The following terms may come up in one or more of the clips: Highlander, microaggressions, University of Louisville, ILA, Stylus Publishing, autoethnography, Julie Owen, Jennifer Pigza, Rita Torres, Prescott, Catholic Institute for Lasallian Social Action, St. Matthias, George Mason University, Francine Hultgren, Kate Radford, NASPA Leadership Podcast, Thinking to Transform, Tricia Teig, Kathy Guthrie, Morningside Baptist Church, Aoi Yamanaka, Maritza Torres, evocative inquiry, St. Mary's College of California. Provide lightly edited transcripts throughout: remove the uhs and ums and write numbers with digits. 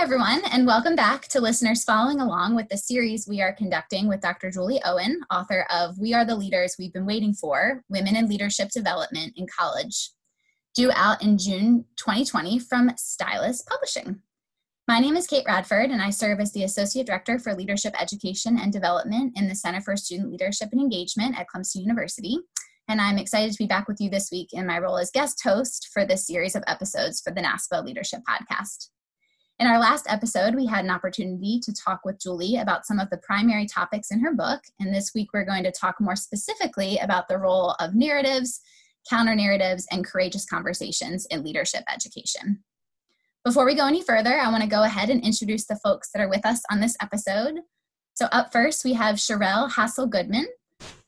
everyone, and welcome back to listeners following along with the series we are conducting with Dr. Julie Owen, author of We Are the Leaders We've Been Waiting For, Women in Leadership Development in College, due out in June 2020 from Stylus Publishing. My name is Kate Radford, and I serve as the Associate Director for Leadership Education and Development in the Center for Student Leadership and Engagement at Clemson University, and I'm excited to be back with you this week in my role as guest host for this series of episodes for the NASPA Leadership Podcast. In our last episode, we had an opportunity to talk with Julie about some of the primary topics in her book, and this week we're going to talk more specifically about the role of narratives, counter-narratives, and courageous conversations in leadership education. Before we go any further, I want to go ahead and introduce the folks that are with us on this episode. So up first, we have Sherelle Hassell-Goodman.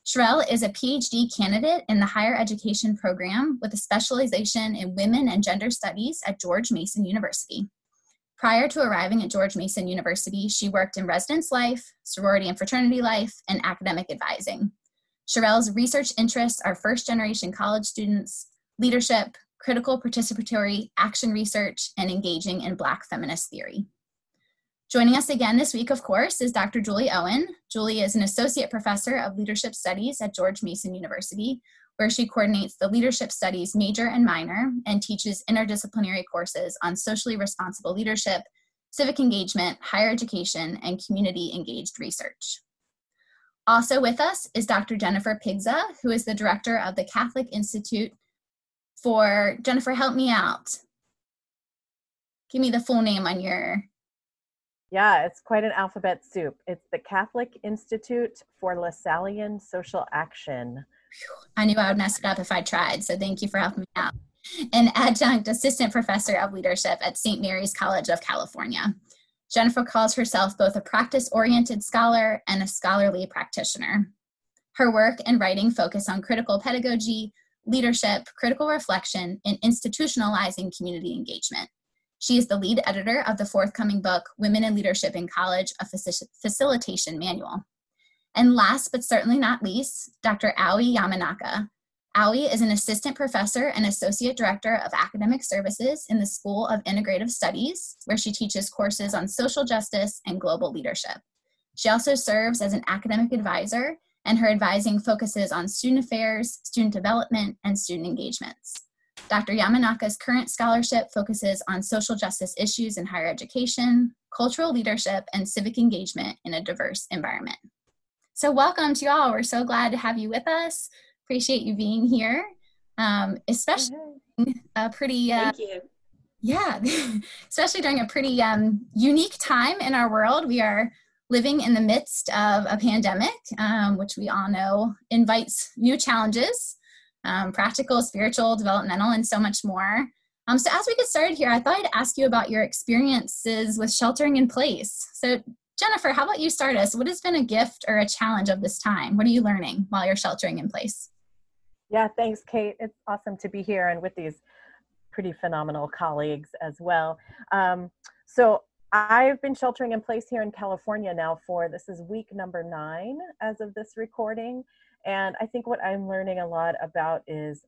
Sherelle is a PhD candidate in the higher education program with a specialization in women and gender studies at George Mason University. Prior to arriving at George Mason University, she worked in residence life, sorority and fraternity life, and academic advising. Sherelle's research interests are first-generation college students, leadership, critical participatory action research, and engaging in Black feminist theory. Joining us again this week, of course, is Dr. Julie Owen. Julie is an associate professor of leadership studies at George Mason University, where she coordinates the leadership studies major and minor and teaches interdisciplinary courses on socially responsible leadership, civic engagement, higher education, and community-engaged research. Also with us is Dr. Jennifer Pigza, who is the director of the Catholic Institute for, Jennifer, help me out. Give me the full name on your... Yeah, it's quite an alphabet soup. It's the Catholic Institute for Lasallian Social Action. I knew I would mess it up if I tried, so thank you for helping me out. An adjunct assistant professor of leadership at St. Mary's College of California. Jennifer calls herself both a practice-oriented scholar and a scholarly practitioner. Her work and writing focus on critical pedagogy, leadership, critical reflection, and institutionalizing community engagement. She is the lead editor of the forthcoming book, Women in Leadership in College, a Facilitation Manual. And last but certainly not least, Dr. Aoi Yamanaka. Aoi is an assistant professor and associate director of academic services in the School of Integrative Studies, where she teaches courses on social justice and global leadership. She also serves as an academic advisor, and her advising focuses on student affairs, student development, and student engagements. Dr. Yamanaka's current scholarship focuses on social justice issues in higher education, cultural leadership, and civic engagement in a diverse environment. So welcome to you all. We're so glad to have you with us. Appreciate you being here, especially especially during a pretty unique time in our world. We are living in the midst of a pandemic, which we all know invites new challenges, practical, spiritual, developmental, and so much more. So as we get started here, I thought I'd ask you about your experiences with sheltering in place. So Jennifer, how about you start us? What has been a gift or a challenge of this time? What are you learning while you're sheltering in place? Yeah, thanks, Kate. It's awesome to be here and with these pretty phenomenal colleagues as well. So I've been sheltering in place here in California now for, this is week number 9 as of this recording. And I think what I'm learning a lot about is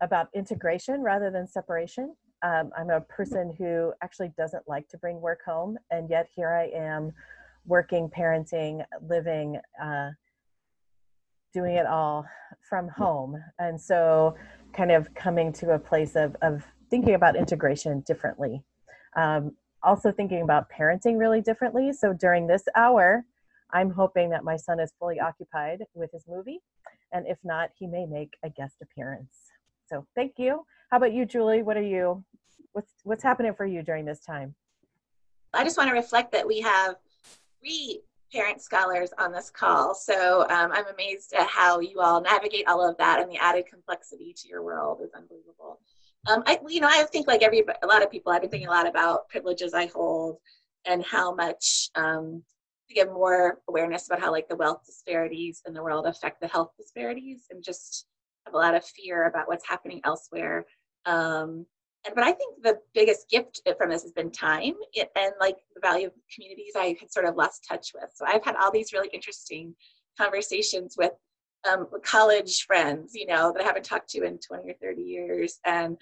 about integration rather than separation. I'm a person who actually doesn't like to bring work home, and yet here I am working, parenting, living, doing it all from home. And so kind of coming to a place of thinking about integration differently. Also thinking about parenting really differently. So during this hour, I'm hoping that my son is fully occupied with his movie. And if not, he may make a guest appearance. So thank you. How about you, Julie? What are you, what's happening for you during this time? I just want to reflect that we have 3 parent scholars on this call. So I'm amazed at how you all navigate all of that, and the added complexity to your world is unbelievable. I think like a lot of people, I've been thinking a lot about privileges I hold and how much to get more awareness about how like the wealth disparities in the world affect the health disparities, and just have a lot of fear about what's happening elsewhere. But I think the biggest gift from this has been time and like the value of communities I had sort of lost touch with. So I've had all these really interesting conversations with college friends, you know, that I haven't talked to in 20 or 30 years, and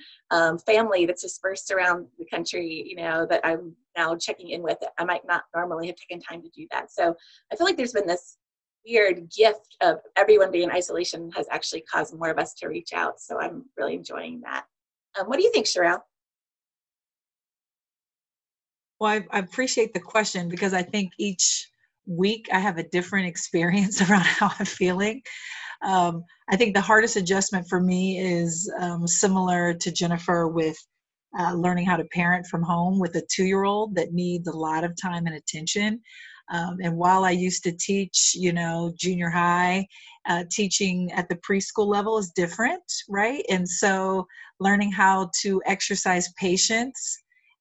family that's dispersed around the country, you know, that I'm now checking in with. I might not normally have taken time to do that. So I feel like there's been this weird gift of everyone being in isolation has actually caused more of us to reach out. So I'm really enjoying that. What do you think, Sherelle? Well, I appreciate the question, because I think each week I have a different experience around how I'm feeling. I think the hardest adjustment for me is similar to Jennifer with learning how to parent from home with a 2-year-old that needs a lot of time and attention. And while I used to teach, you know, junior high, teaching at the preschool level is different, right? And so learning how to exercise patience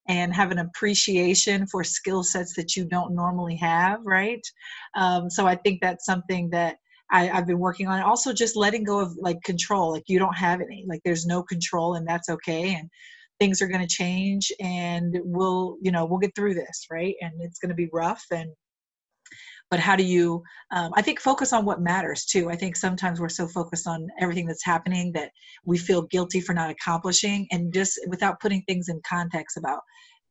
and have an appreciation for skill sets that you don't normally have, right? So I think that's something that I've been working on. Also just letting go of like control, like you don't have any, like there's no control, and that's okay. And things are going to change, and we'll, you know, we'll get through this, right? And it's going to be rough. But how do you, I think, focus on what matters too. I think sometimes we're so focused on everything that's happening that we feel guilty for not accomplishing, and just without putting things in context about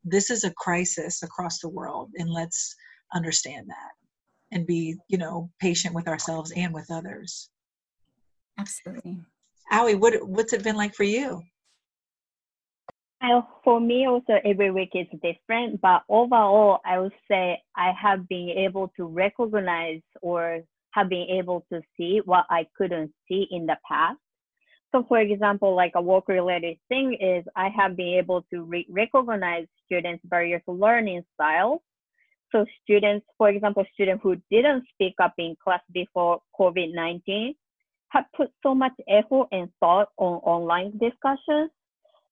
this is a crisis across the world, and let's understand that and be, you know, patient with ourselves and with others. Absolutely. Aoi, what's it been like for you? For me also, every week is different, but overall, I would say I have been able to recognize or have been able to see what I couldn't see in the past. So for example, like a work-related thing is I have been able to recognize students' various learning styles. So students, for example, students who didn't speak up in class before COVID-19 have put so much effort and thought on online discussions.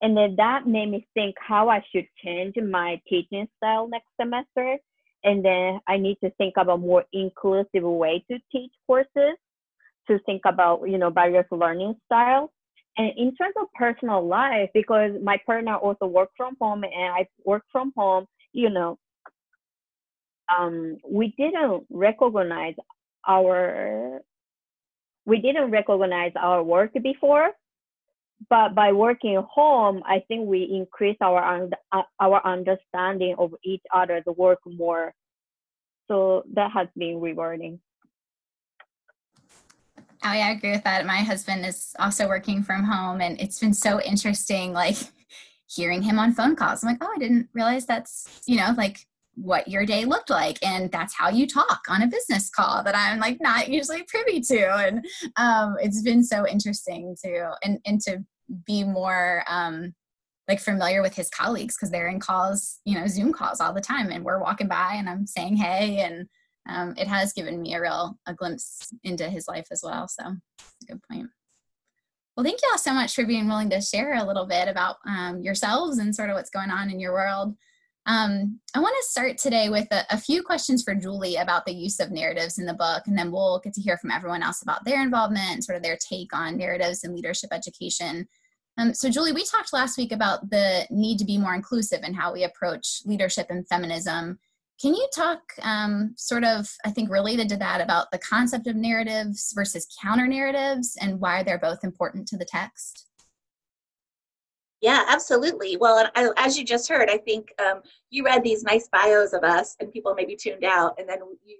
And then that made me think how I should change my teaching style next semester. And then I need to think about a more inclusive way to teach courses, to think about, you know, various learning styles. And in terms of personal life, because my partner also worked from home and I work from home, you know, we didn't recognize our work before. But by working home, I think we increase our understanding of each other's work more. So that has been rewarding. I agree with that. My husband is also working from home, and it's been so interesting, like hearing him on phone calls. I'm like, oh, I didn't realize that's, you know, like what your day looked like, and that's how you talk on a business call that I'm like not usually privy to. And it's been so interesting to and to be more like familiar with his colleagues, because they're in calls, you know, Zoom calls all the time, and we're walking by and I'm saying hey, and it has given me a glimpse into his life as well. So that's a good point. Well, thank you all so much for being willing to share a little bit about yourselves and sort of what's going on in your world. I want to start today with a few questions for Julie about the use of narratives in the book, and then we'll get to hear from everyone else about their involvement and sort of their take on narratives and leadership education. So Julie, we talked last week about the need to be more inclusive in how we approach leadership and feminism. Can you talk sort of, I think related to that, about the concept of narratives versus counter narratives and why they're both important to the text? Yeah, absolutely. Well, as you just heard, I think you read these nice bios of us and people maybe tuned out, and then you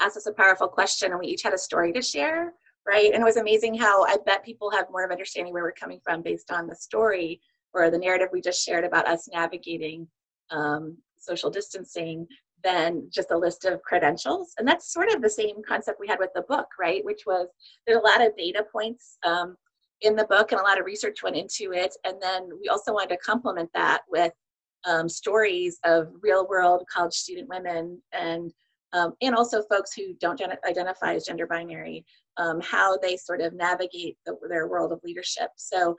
asked us a powerful question and we each had a story to share, right? And it was amazing how I bet people have more of an understanding where we're coming from based on the story or the narrative we just shared about us navigating social distancing than just a list of credentials. And that's sort of the same concept we had with the book, right? Which was, there's a lot of data points in the book, and a lot of research went into it. And then we also wanted to complement that with stories of real world college student women and also folks who don't identify as gender binary, how they sort of navigate their world of leadership. So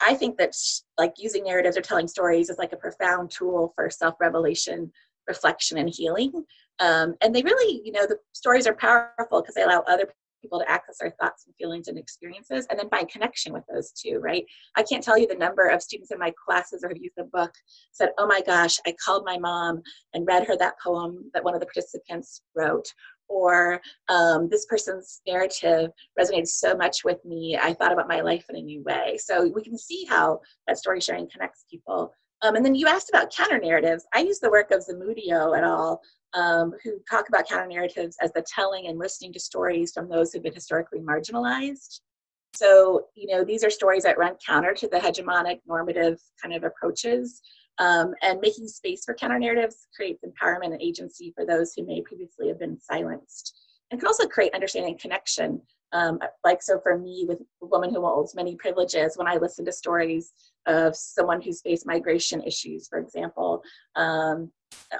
I think that like using narratives or telling stories is like a profound tool for self-revelation, reflection, and healing. And they really, you know, the stories are powerful because they allow other people to access our thoughts and feelings and experiences, and then find connection with those too, right? I can't tell you the number of students in my classes or have used the book said, oh my gosh, I called my mom and read her that poem that one of the participants wrote, or this person's narrative resonated so much with me, I thought about my life in a new way. So we can see how that story sharing connects people. And then you asked about counter-narratives. I use the work of Zamudio et al., who talk about counter-narratives as the telling and listening to stories from those who've been historically marginalized. So, you know, these are stories that run counter to the hegemonic normative kind of approaches. And making space for counter-narratives creates empowerment and agency for those who may previously have been silenced. And can also create understanding and connection. Like, so for me, with a woman who holds many privileges, when I listen to stories of someone who's faced migration issues, for example,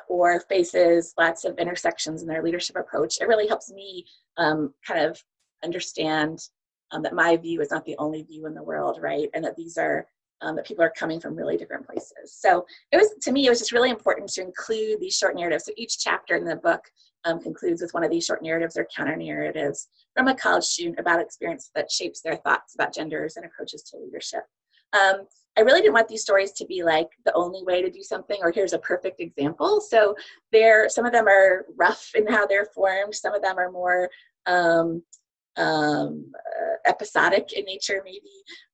or faces lots of intersections in their leadership approach, it really helps me kind of understand that my view is not the only view in the world, right? And that these are, that people are coming from really different places. So it was, to me, it was just really important to include these short narratives. So each chapter in the book concludes with one of these short narratives or counter narratives from a college student about experience that shapes their thoughts about genders and approaches to leadership. I really didn't want these stories to be like the only way to do something, or here's a perfect example. So there, some of them are rough in how they're formed. Some of them are more episodic in nature, maybe.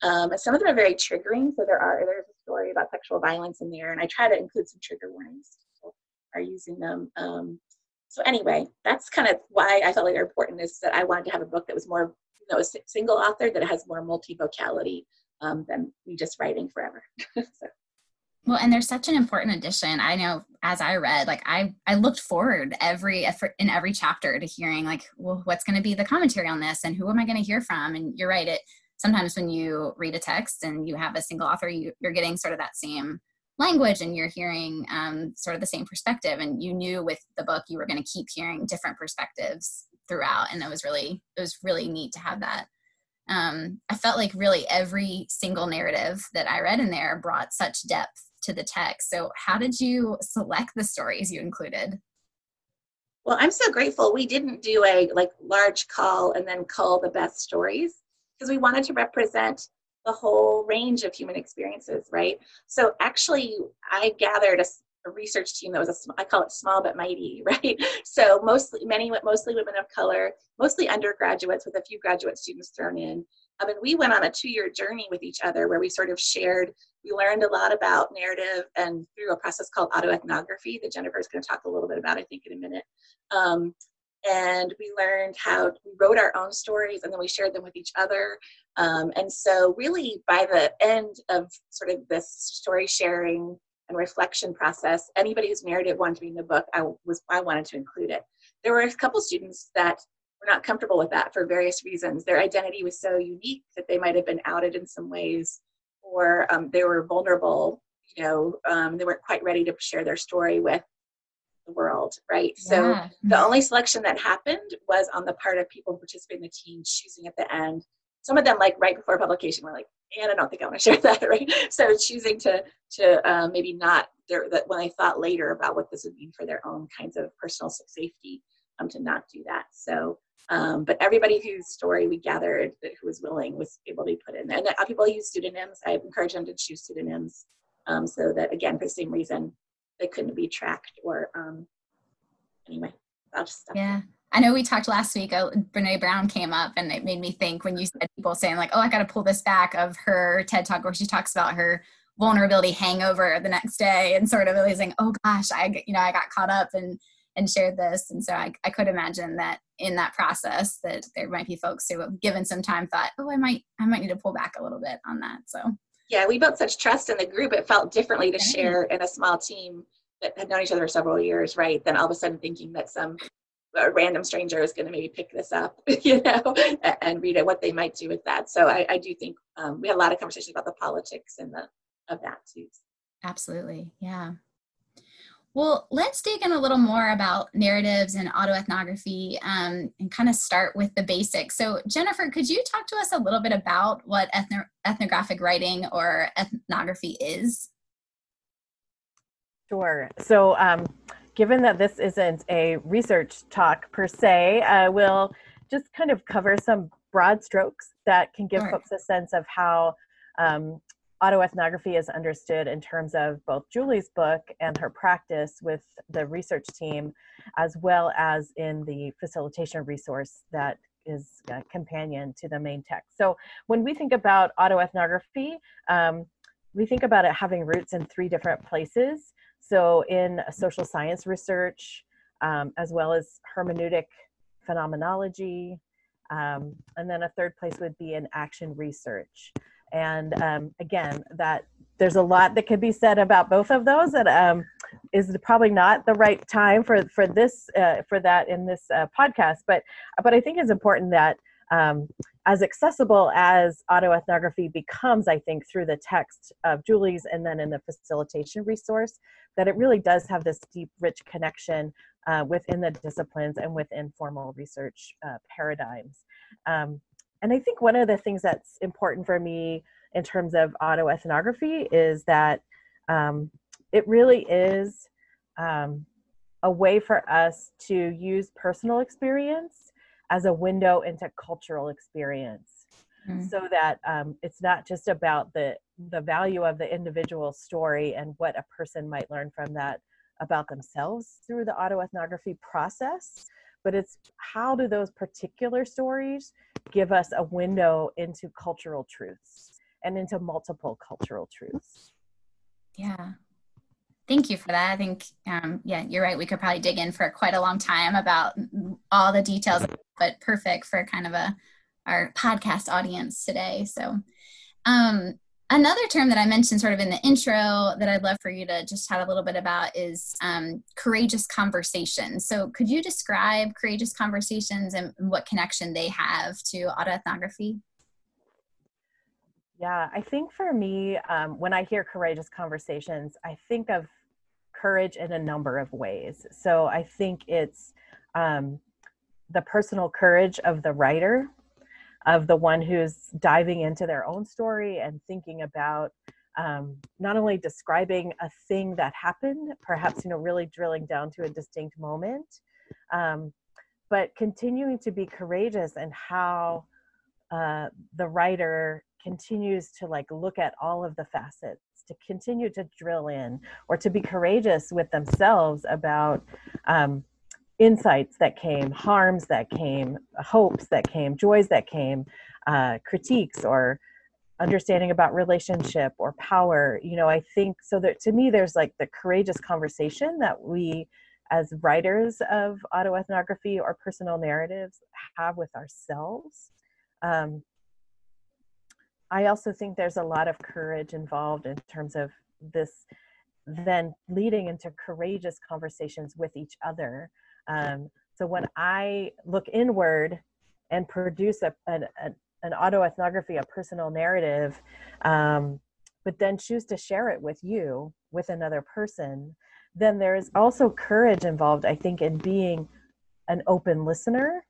And some of them are very triggering. So there's a story about sexual violence in there, and I try to include some trigger warnings. People are using them. So anyway, that's kind of why I felt like they're important, is that I wanted to have a book that was more, you know, a single author, that has more multivocality than me just writing forever. So. Well, and they're such an important addition. I know as I read, like I looked forward in every chapter to hearing like, well, what's going to be the commentary on this and who am I going to hear from? And you're right. Sometimes when you read a text and you have a single author, you're getting sort of that same language and you're hearing sort of the same perspective. And you knew with the book, you were going to keep hearing different perspectives throughout. And it was really neat to have that. I felt like really every single narrative that I read in there brought such depth to the text. So how did you select the stories you included? Well, I'm so grateful we didn't do a like large call and then cull the best stories, because we wanted to represent the whole range of human experiences, right? So actually I gathered a research team that was I call it small but mighty, right? So mostly women of color, mostly undergraduates with a few graduate students thrown in. I mean, we went on a 2-year journey with each other where we sort of shared, we learned a lot about narrative and through a process called autoethnography that Jennifer's going to talk a little bit about, I think, in a minute. And we learned how we wrote our own stories and then we shared them with each other. And so really by the end of sort of this story sharing and reflection process, anybody whose narrative wanted to be in the book, I wanted to include it. There were a couple students that were not comfortable with that for various reasons. Their identity was so unique that they might have been outed in some ways, or they were vulnerable, you know, they weren't quite ready to share their story with the world, right? Yeah. So the only selection that happened was on the part of people who participate in the team choosing at the end. Some of them, like right before publication, were like, and I don't think I want to share that, right? So choosing to maybe not, that when I thought later about what this would mean for their own kinds of personal safety, to not do that. So, but everybody whose story we gathered, who was willing, was able to be put in there. And people use pseudonyms. I encourage them to choose pseudonyms so that, again, for the same reason, they couldn't be tracked or anyway, I'll just stop. Yeah. I know we talked last week, Brene Brown came up, and it made me think when you said people saying like, oh, I got to pull this back of her TED Talk where she talks about her vulnerability hangover the next day and sort of realizing, oh gosh, I got caught up and shared this. And so I could imagine that in that process that there might be folks who have given some time thought, oh, I might need to pull back a little bit on that. So yeah, we built such trust in the group. It felt differently to share in a small team that had known each other for several years, right? Than all of a sudden thinking that a random stranger is going to maybe pick this up, you know, and read it, what they might do with that. So I do think we had a lot of conversations about the politics and of that too. Absolutely. Yeah. Well, let's dig in a little more about narratives and autoethnography and kind of start with the basics. So Jennifer, could you talk to us a little bit about what ethnographic writing or ethnography is? Sure. So, given that this isn't a research talk per se, I will just kind of cover some broad strokes that can give folks a sense of how autoethnography is understood in terms of both Julie's book and her practice with the research team, as well as in the facilitation resource that is a companion to the main text. So when we think about autoethnography, we think about it having roots in three different places. So in social science research, as well as hermeneutic phenomenology, and then a third place would be in action research. And again, that there's a lot that could be said about both of those, and is probably not the right time for that in this podcast. But I think it's important that as accessible as autoethnography becomes, I think, through the text of Julie's and then in the facilitation resource, that it really does have this deep, rich connection within the disciplines and within formal research paradigms. And I think one of the things that's important for me in terms of autoethnography is that it really is a way for us to use personal experience as a window into cultural experience, so that it's not just about the value of the individual story and what a person might learn from that about themselves through the autoethnography process, but it's how do those particular stories give us a window into cultural truths and into multiple cultural truths. Yeah. Thank you for that. I think, yeah, you're right. We could probably dig in for quite a long time about all the details, but perfect for kind of our podcast audience today. So another term that I mentioned sort of in the intro that I'd love for you to just chat a little bit about is courageous conversations. So could you describe courageous conversations and what connection they have to autoethnography? Yeah, I think for me, when I hear courageous conversations, I think of courage in a number of ways. So I think it's the personal courage of the writer, of the one who's diving into their own story and thinking about not only describing a thing that happened, perhaps, you know, really drilling down to a distinct moment, but continuing to be courageous in how the writer continues to like look at all of the facets, to continue to drill in, or to be courageous with themselves about insights that came, harms that came, hopes that came, joys that came, critiques or understanding about relationship or power. You know, I think so that to me, there's like the courageous conversation that we as writers of autoethnography or personal narratives have with ourselves. I also think there's a lot of courage involved in terms of this then leading into courageous conversations with each other. So when I look inward and produce an autoethnography, a personal narrative, but then choose to share it with you, with another person, then there is also courage involved, I think, in being an open listener,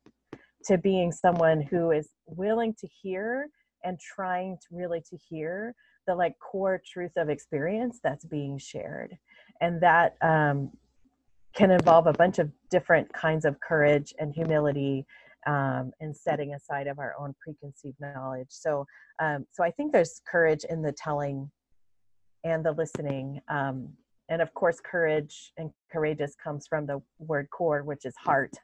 to being someone who is willing to hear and trying to really to hear the like core truth of experience that's being shared. And that can involve a bunch of different kinds of courage and humility and setting aside of our own preconceived knowledge. So, so I think there's courage in the telling and the listening. And of course, courage and courageous comes from the word core, which is heart.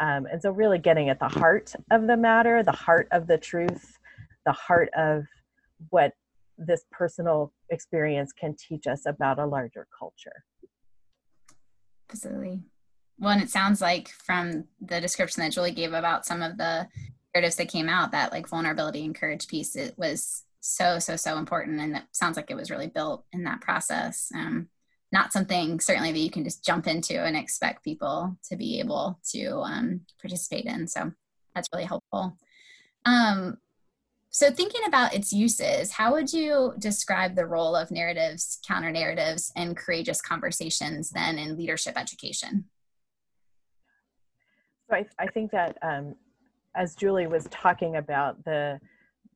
And so really getting at the heart of the matter, the heart of the truth, the heart of what this personal experience can teach us about a larger culture. Absolutely. Well, and it sounds like from the description that Julie gave about some of the narratives that came out, that like vulnerability and courage piece, it was so, so, so important. And it sounds like it was really built in that process. Not something certainly that you can just jump into and expect people to be able to participate in. So that's really helpful. So thinking about its uses, how would you describe the role of narratives, counter-narratives, and courageous conversations then in leadership education? So I think that as Julie was talking about, the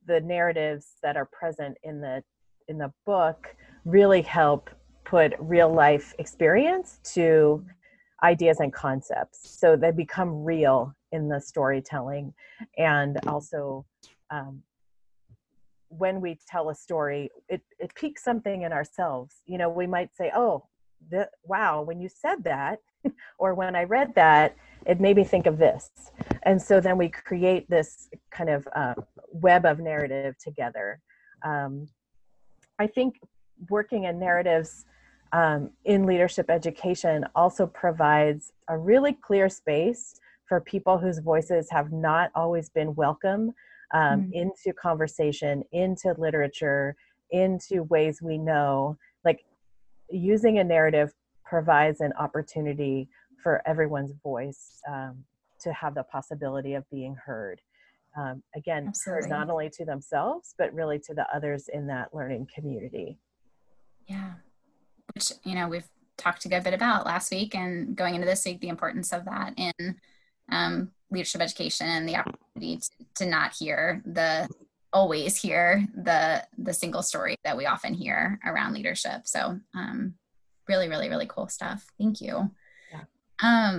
narratives that are present in the book really help put real life experience to ideas and concepts. So they become real in the storytelling, and also when we tell a story, it piques something in ourselves. You know, we might say, oh, wow, when you said that, or when I read that, it made me think of this. And so then we create this kind of web of narrative together. I think working in narratives in leadership education also provides a really clear space for people whose voices have not always been welcome into conversation, into literature, into ways we know. Like, using a narrative provides an opportunity for everyone's voice to have the possibility of being heard. Again, Absolutely. Heard not only to themselves, but really to the others in that learning community. Yeah, which, you know, we've talked a good bit about last week and going into this week, the importance of that in leadership education and the opportunity to not hear the single story that we often hear around leadership. So really, really, really cool stuff. Thank you. Yeah.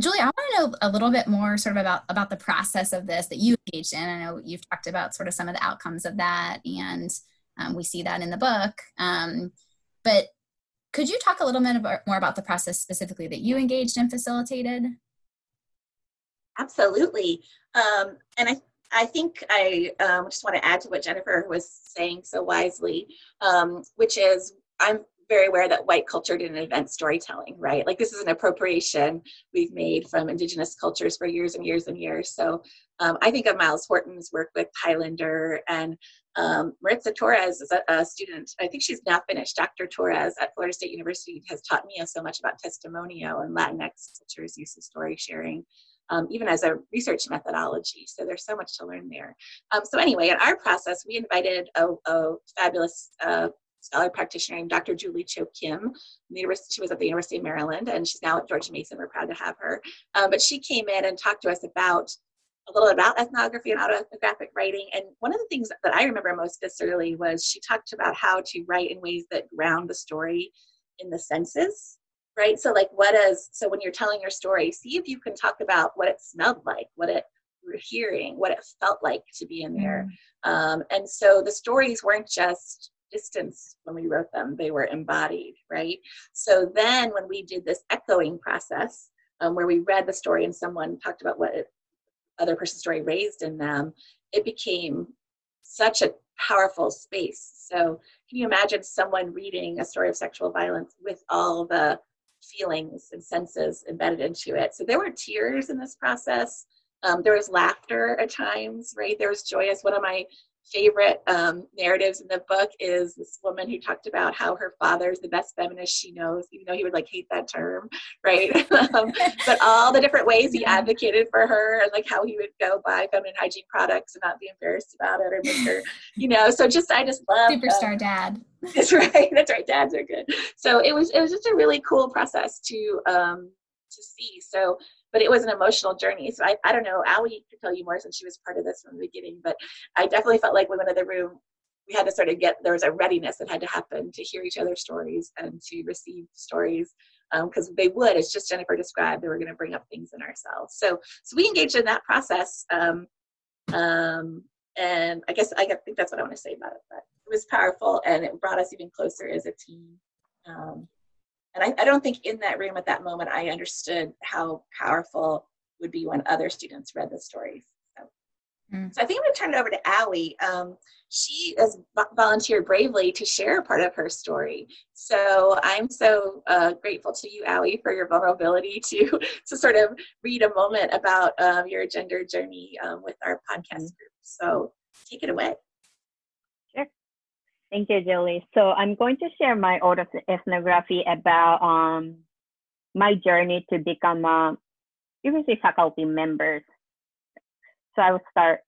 Julie, I want to know a little bit more sort of about the process of this that you engaged in. I know you've talked about sort of some of the outcomes of that, and we see that in the book. But could you talk a little bit more about the process specifically that you engaged and facilitated? Absolutely. And I think I just want to add to what Jennifer was saying so wisely, which is I'm very aware that white culture did an event storytelling, right? Like, this is an appropriation we've made from indigenous cultures for years and years and years. So I think of Miles Horton's work with Highlander, and Maritza Torres is a student. I think she's now finished. Dr. Torres at Florida State University has taught me so much about testimonio and Latinx culture's use of story sharing, even as a research methodology. So there's so much to learn there. So anyway, in our process, we invited a fabulous scholar practitioner named Dr. Julie Chō Kim. She was at the University of Maryland, and she's now at George Mason. We're proud to have her. But she came in and talked to us about ethnography and autoethnographic writing. And one of the things that I remember most viscerally was she talked about how to write in ways that ground the story in the senses. Right. So like, so when you're telling your story, see if you can talk about what it smelled like, what it were hearing, what it felt like to be in there. And so the stories weren't just distance when we wrote them, they were embodied. Right. So then when we did this echoing process, where we read the story and someone talked about what other person's story raised in them, it became such a powerful space. So can you imagine someone reading a story of sexual violence with all the feelings and senses embedded into it? So there were tears in this process. There was laughter at times, right? There was joyous. One of my favorite narratives in the book is this woman who talked about how her father's the best feminist she knows, even though he would like hate that term, right? But all the different ways he advocated for her, and like how he would go buy feminine hygiene products and not be embarrassed about it, or make her, you know. So I just love superstar dad. That's right. Dads are good. So it was just a really cool process to see. So, but it was an emotional journey. So I don't know, Allie could tell you more since she was part of this from the beginning, but I definitely felt like we went in the room, we had to sort of there was a readiness that had to happen to hear each other's stories and to receive stories. Because they would, as just Jennifer described, they were going to bring up things in ourselves. So we engaged in that process. And I guess I think that's what I want to say about it. But it was powerful, and it brought us even closer as a team. And I don't think in that room at that moment I understood how powerful it would be when other students read the stories. So I think I'm going to turn it over to Allie. She has volunteered bravely to share part of her story. So I'm so grateful to you, Allie, for your vulnerability to sort of read a moment about your gender journey with our podcast group. So take it away. Thank you, Julie. So I'm going to share my autoethnography about my journey to become a university faculty member. So I will start.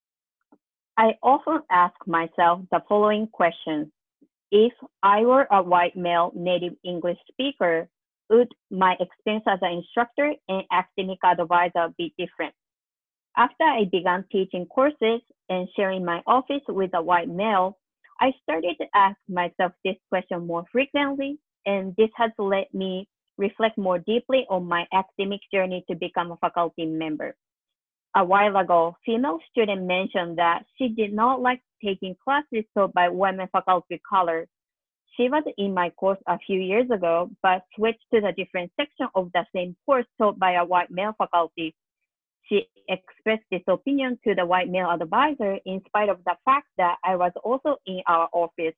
I often ask myself the following question. If I were a white male native English speaker, would my experience as an instructor and academic advisor be different? After I began teaching courses and sharing my office with a white male, I started to ask myself this question more frequently, and this has let me reflect more deeply on my academic journey to become a faculty member. a while ago, female student mentioned that she did not like taking classes taught by women faculty of color. She was in my course a few years ago, but switched to a different section of the same course taught by a white male faculty. She expressed this opinion to the white male advisor in spite of the fact that I was also in our office.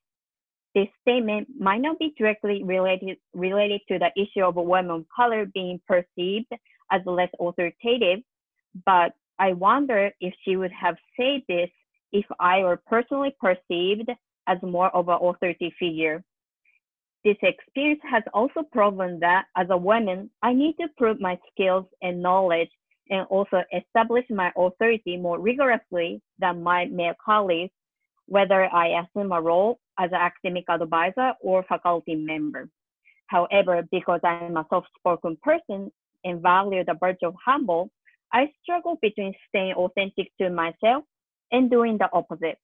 This statement might not be directly related to the issue of women of color being perceived as less authoritative, but I wonder if she would have said this if I were personally perceived as more of an authority figure. This experience has also proven that as a woman, I need to prove my skills and knowledge and also establish my authority more rigorously than my male colleagues, whether I assume a role as an academic advisor or faculty member. However, because I am a soft-spoken person and value the virtue of humble, I struggle between staying authentic to myself and doing the opposite.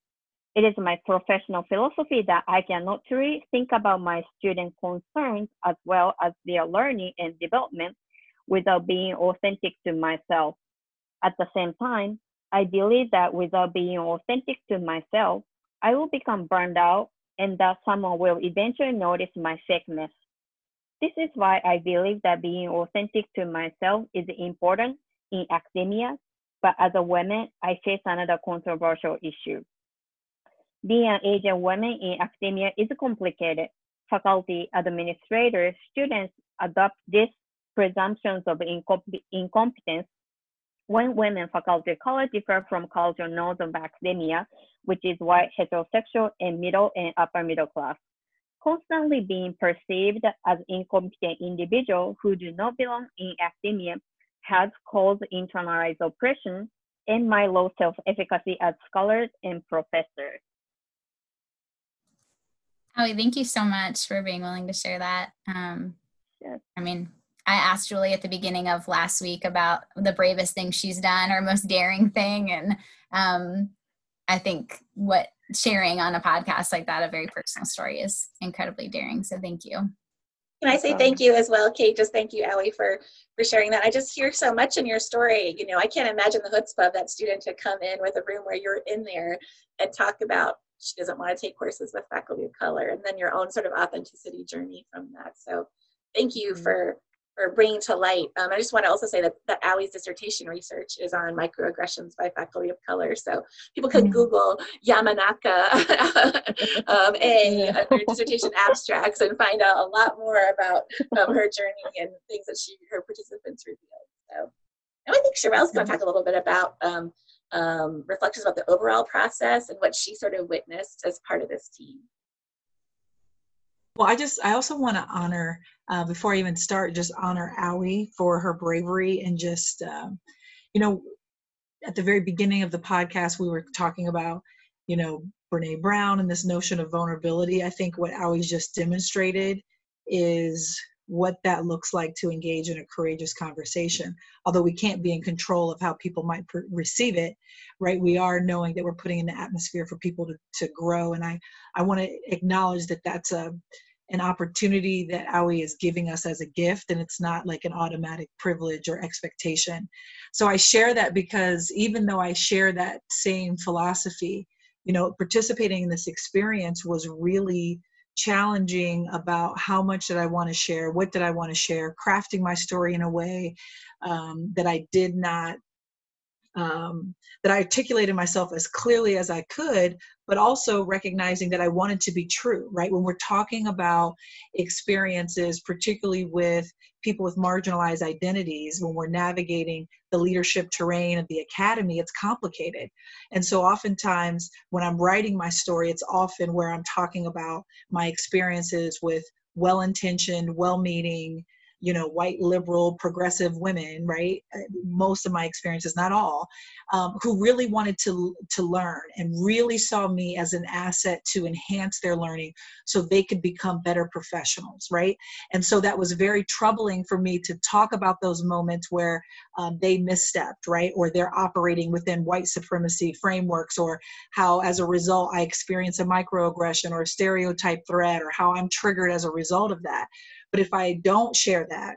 It is my professional philosophy that I cannot truly think about my students' concerns as well as their learning and development without being authentic to myself. At the same time, I believe that without being authentic to myself, I will become burned out and that someone will eventually notice my fakeness. This is why I believe that being authentic to myself is important in academia, but as a woman, I face another controversial issue. Being an Asian woman in academia is complicated. Faculty, administrators, students adopt these presumptions of incompetence. When women faculty of color differ from cultural norms of academia, which is white, heterosexual, and middle and upper middle class, constantly being perceived as incompetent individuals who do not belong in academia has caused internalized oppression and my low self-efficacy as scholars and professors. Aoi, thank you so much for being willing to share that. Yes. I mean, I asked Julie at the beginning of last week about the bravest thing she's done, her most daring thing, and I think what sharing on a podcast like that, a very personal story, is incredibly daring, so thank you. Can I say thank you as well, Kate? Just thank you, Aoi, for sharing that. I just hear so much in your story. You know, I can't imagine the chutzpah of that student to come in with a room where you're in there and talk about she doesn't want to take courses with faculty of color, and then your own sort of authenticity journey from that. So thank you for bringing to light. I just want to also say that Aoi's dissertation research is on microaggressions by faculty of color. So people could Google Yamanaka her dissertation abstracts and find out a lot more about her journey and things that her participants revealed. So now I think Sherelle's going to talk a little bit about reflections about the overall process and what she sort of witnessed as part of this team. Well, I also want to honor, before I even start, just honor Aoi for her bravery and just, at the very beginning of the podcast, we were talking about, Brene Brown and this notion of vulnerability. I think what Aoi's just demonstrated is what that looks like to engage in a courageous conversation. Although we can't be in control of how people might receive it, right? We are knowing that we're putting in the atmosphere for people to grow. And I want to acknowledge that that's an opportunity that Aoi is giving us as a gift, and it's not like an automatic privilege or expectation. So I share that because even though I share that same philosophy, participating in this experience was really challenging about how much did I want to share, what did I want to share, crafting my story in a way that I did not, that I articulated myself as clearly as I could, but also recognizing that I wanted to be true, right? When we're talking about experiences, particularly with people with marginalized identities, when we're navigating the leadership terrain of the academy, it's complicated. And so oftentimes when I'm writing my story, it's often where I'm talking about my experiences with well-intentioned, well-meaning, white, liberal, progressive women, right? Most of my experiences, not all, who really wanted to learn and really saw me as an asset to enhance their learning so they could become better professionals, right? And so that was very troubling for me to talk about those moments where they misstepped, right? Or they're operating within white supremacy frameworks, or how as a result I experience a microaggression or a stereotype threat, or how I'm triggered as a result of that. But if I don't share that,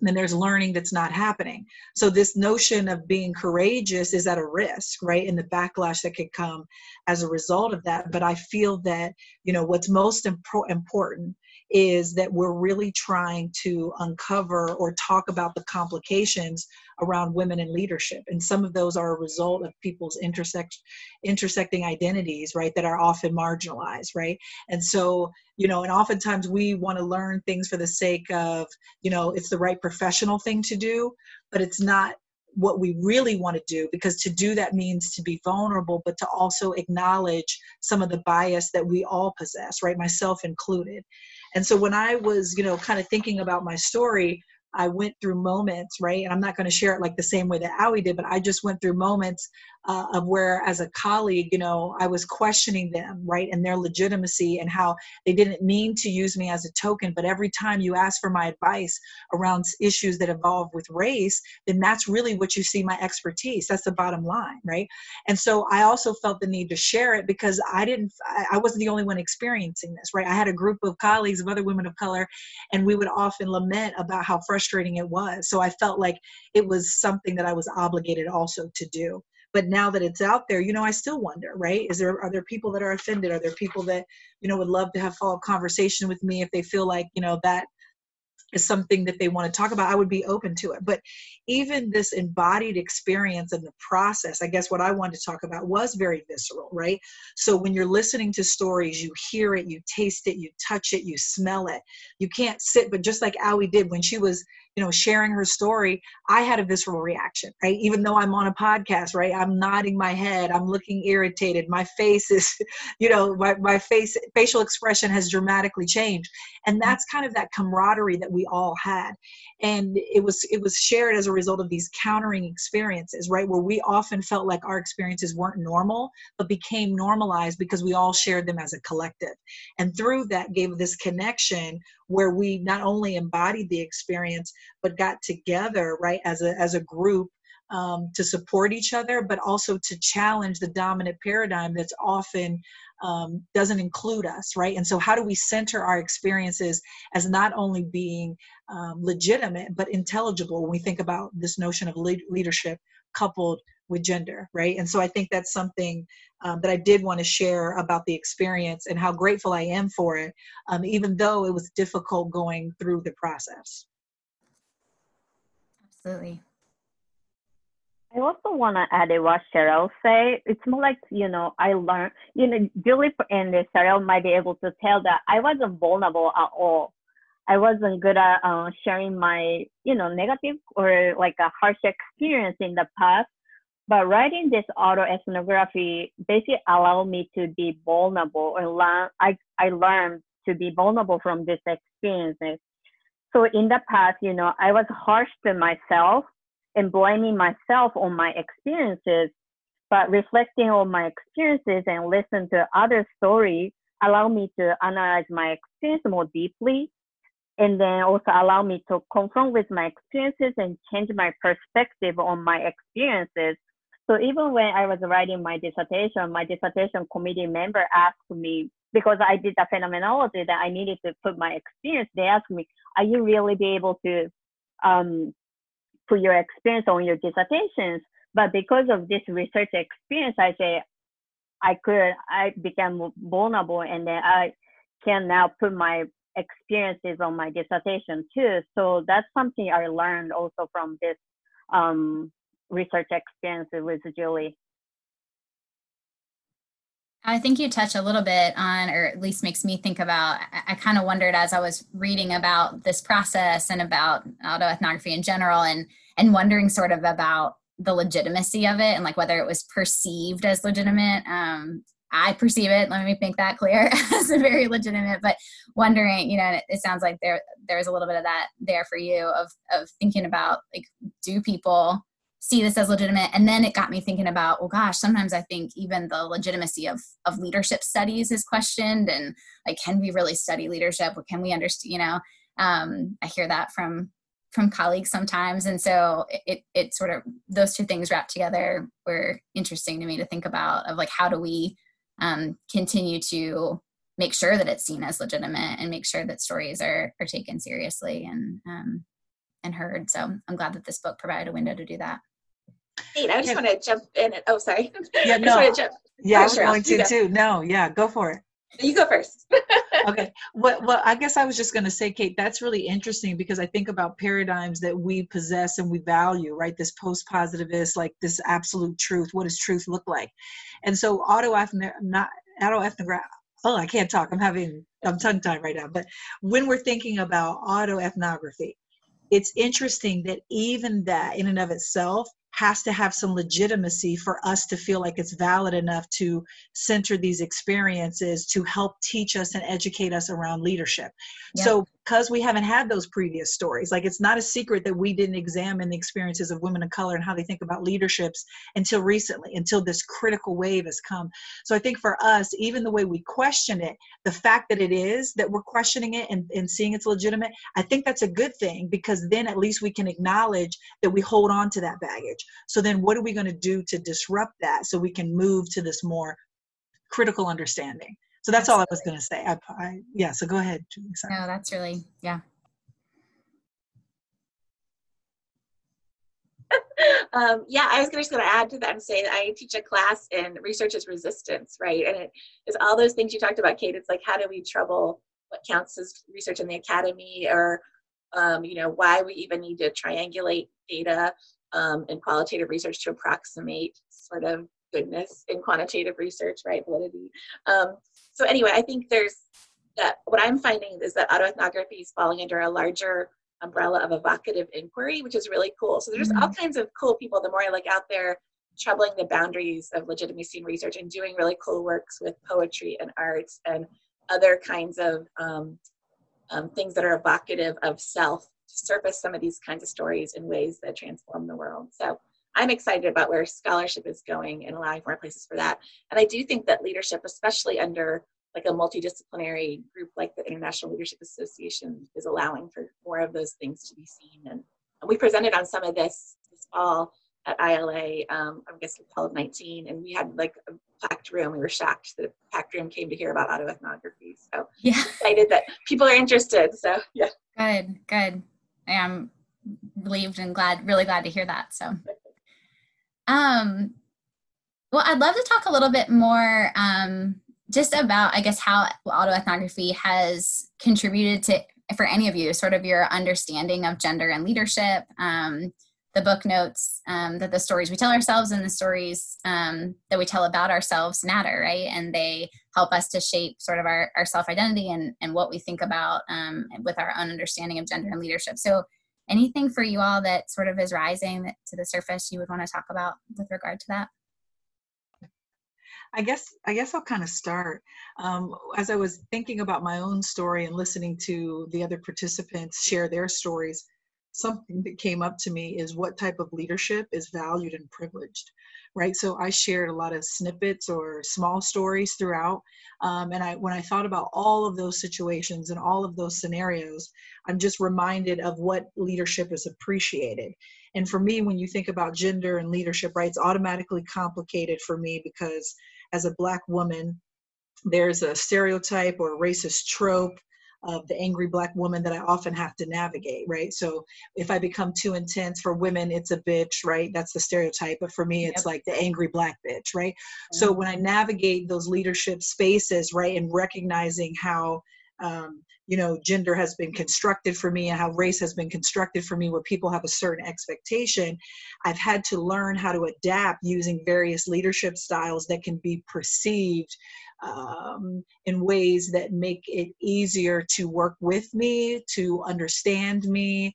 then there's learning that's not happening. So this notion of being courageous is at a risk, right? And the backlash that could come as a result of that. But I feel that, you know, what's most important is that we're really trying to uncover or talk about the complications around women in leadership. And some of those are a result of people's intersecting identities, right, that are often marginalized, right? And so, you know, and oftentimes we want to learn things for the sake of, you know, it's the right professional thing to do, but it's not what we really want to do, because to do that means to be vulnerable, but to also acknowledge some of the bias that we all possess, right, myself included. And so when I was, you know, kind of thinking about my story, I went through moments, right, and I'm not going to share it like the same way that Aoi did, but I just went through moments of where, as a colleague, you know, I was questioning them, right, and their legitimacy and how they didn't mean to use me as a token, but every time you ask for my advice around issues that evolve with race, then that's really what you see my expertise. That's the bottom line, right? And so I also felt the need to share it because I wasn't the only one experiencing this, right? I had a group of colleagues of other women of color, and we would often lament about how frustrating it was. So I felt like it was something that I was obligated also to do. But now that it's out there, you know, I still wonder, right? Are there people that are offended? Are there people that, you know, would love to have follow-up conversation with me if they feel like, you know, that is something that they want to talk about? I would be open to it. But even this embodied experience and the process, I guess what I wanted to talk about was very visceral, right? So when you're listening to stories, you hear it, you taste it, you touch it, you smell it. You can't sit, but just like Aoi did when she was, you know, sharing her story, I had a visceral reaction, right? Even though I'm on a podcast, right? I'm nodding my head. I'm looking irritated. My face is, you know, facial expression has dramatically changed. And that's kind of that camaraderie that we all had. And it was shared as a result of these countering experiences, right? Where we often felt like our experiences weren't normal, but became normalized because we all shared them as a collective. And through that gave this connection where we not only embodied the experience, but got together, right, as a group to support each other, but also to challenge the dominant paradigm that's often doesn't include us, right? And so how do we center our experiences as not only being legitimate, but intelligible when we think about this notion of leadership coupled with gender, right? And so I think that's something that I did want to share about the experience and how grateful I am for it, even though it was difficult going through the process. Absolutely. I also want to add what Sherelle said. It's more like, you know, I learned, you know, Julie and Sherelle might be able to tell that I wasn't vulnerable at all. I wasn't good at sharing my, you know, negative or like a harsh experience in the past. But writing this autoethnography basically allowed me to be vulnerable, or I learned to be vulnerable from these experiences. So in the past, you know, I was harsh to myself and blaming myself on my experiences, but reflecting on my experiences and listen to other stories allow me to analyze my experience more deeply, and then also allow me to confront with my experiences and change my perspective on my experiences. So even when I was writing my dissertation committee member asked me, because I did the phenomenology that I needed to put my experience, they asked me, are you really be able to put your experience on your dissertations? But because of this research experience, I say I could, I became vulnerable, and then I can now put my experiences on my dissertation too. So that's something I learned also from this research experience with Julie. I think you touch a little bit on, or at least makes me think about, I kind of wondered as I was reading about this process and about autoethnography in general, and wondering sort of about the legitimacy of it and like whether it was perceived as legitimate. I perceive it, let me make that clear, as a very legitimate, but wondering, you know, it sounds like there's a little bit of that there for you of thinking about like, do people see this as legitimate? And then it got me thinking about, well, gosh, sometimes I think even the legitimacy of leadership studies is questioned, and like, can we really study leadership? Or can we understand, you know, I hear that from colleagues sometimes. And so it sort of, those two things wrapped together were interesting to me to think about, of like, how do we continue to make sure that it's seen as legitimate and make sure that stories are taken seriously. And and heard. So I'm glad that this book provided a window to do that. Kate, I just want to jump in. Oh, sorry. Yeah, no. Yeah, I was going to too. No, yeah, go for it. You go first. Okay. Well, I guess I was just going to say, Kate, that's really interesting because I think about paradigms that we possess and we value, right? This post-positivist, like this absolute truth. What does truth look like? And so autoethnography. Oh, I can't talk. I'm tongue tied right now. But when we're thinking about autoethnography, it's interesting that even that in and of itself has to have some legitimacy for us to feel like it's valid enough to center these experiences to help teach us and educate us around leadership. Yeah. So because we haven't had those previous stories, like it's not a secret that we didn't examine the experiences of women of color and how they think about leaderships until recently, until this critical wave has come. So I think for us, even the way we question it, the fact that it is, that we're questioning it and seeing it's legitimate, I think that's a good thing because then at least we can acknowledge that we hold on to that baggage. So then what are we going to do to disrupt that so we can move to this more critical understanding? So that's all I was going to say. Yeah, so go ahead, Julie. Sorry. No, that's really, yeah. Yeah, I was just going to add to that and say that I teach a class in research is resistance, right? And it is all those things you talked about, Kate. It's like, how do we trouble what counts as research in the academy or, why we even need to triangulate data and qualitative research to approximate sort of goodness in quantitative research, right? Validity. So anyway, I think what I'm finding is that autoethnography is falling under a larger umbrella of evocative inquiry, which is really cool. So there's all kinds of cool people, the more I like out there, troubling the boundaries of legitimacy in research and doing really cool works with poetry and arts and other kinds of things that are evocative of self to surface some of these kinds of stories in ways that transform the world. So I'm excited about where scholarship is going and allowing more places for that. And I do think that leadership, especially under like a multidisciplinary group like the International Leadership Association, is allowing for more of those things to be seen. And we presented on some of this fall at ILA, I guess in fall of 2019, and we had like a packed room. We were shocked that a packed room came to hear about autoethnography. So yeah. Excited that people are interested. So yeah. Good. I am relieved and really glad to hear that. So. Well, I'd love to talk a little bit more just about, I guess, how autoethnography has contributed to, for any of you, sort of your understanding of gender and leadership. The book notes that the stories we tell ourselves and the stories that we tell about ourselves matter, right? And they help us to shape sort of our self-identity and what we think about with our own understanding of gender and leadership. So anything for you all that sort of is rising to the surface you would want to talk about with regard to that? I guess I'll kind of start. As I was thinking about my own story and listening to the other participants share their stories, something that came up to me is what type of leadership is valued and privileged, right? So I shared a lot of snippets or small stories throughout. When I thought about all of those situations and all of those scenarios, I'm just reminded of what leadership is appreciated. And for me, when you think about gender and leadership, right, it's automatically complicated for me because as a Black woman, there's a stereotype or a racist trope of the angry Black woman that I often have to navigate, right? So if I become too intense for women, it's a bitch, right? That's the stereotype. But for me, it's like the angry Black bitch, right? Mm-hmm. So when I navigate those leadership spaces, right, and recognizing how, gender has been constructed for me and how race has been constructed for me where people have a certain expectation, I've had to learn how to adapt using various leadership styles that can be perceived in ways that make it easier to work with me, to understand me,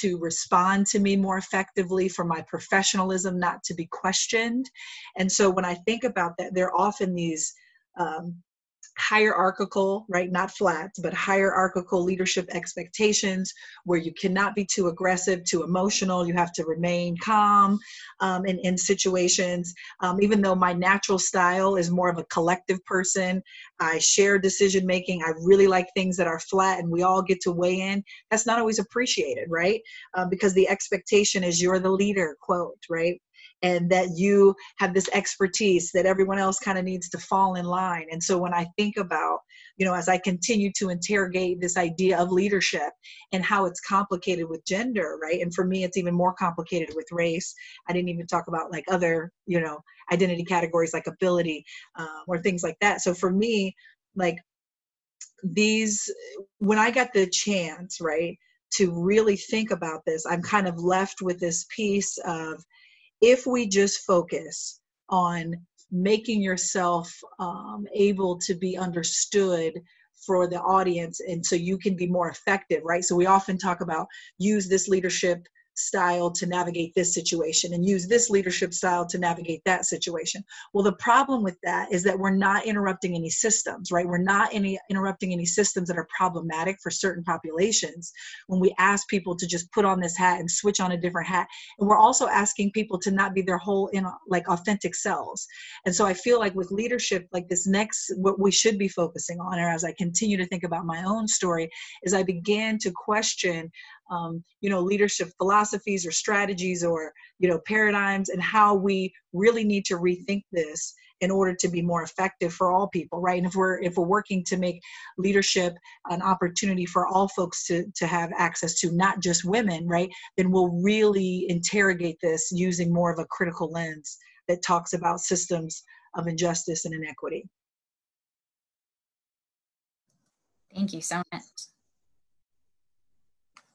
to respond to me more effectively, for my professionalism not to be questioned. And so when I think about that, there are often these hierarchical, right, not flats, but hierarchical leadership expectations where you cannot be too aggressive, too emotional, you have to remain calm in situations. Even though my natural style is more of a collective person, I share decision making, I really like things that are flat and we all get to weigh in. That's not always appreciated, right? Because the expectation is you're the leader, quote, right? and that you have this expertise that everyone else kind of needs to fall in line. And so when I think about, you know, as I continue to interrogate this idea of leadership and how it's complicated with gender, right? And for me, it's even more complicated with race. I didn't even talk about like other, you know, identity categories like ability or things like that. So for me, like these, when I got the chance, right, to really think about this, I'm kind of left with this piece of, if we just focus on making yourself able to be understood for the audience, and so you can be more effective, right? So we often talk about use this leadership style to navigate this situation and use this leadership style to navigate that situation. Well, the problem with that is that we're not interrupting any systems, right? We're not interrupting any systems that are problematic for certain populations when we ask people to just put on this hat and switch on a different hat. And we're also asking people to not be their whole, like, authentic selves. And so I feel like with leadership, like this next, what we should be focusing on, or as I continue to think about my own story, is I began to question you know, leadership philosophies or strategies or, you know, paradigms, and how we really need to rethink this in order to be more effective for all people, right? And if we're working to make leadership an opportunity for all folks to have access to, not just women, right, then we'll really interrogate this using more of a critical lens that talks about systems of injustice and inequity. Thank you so much.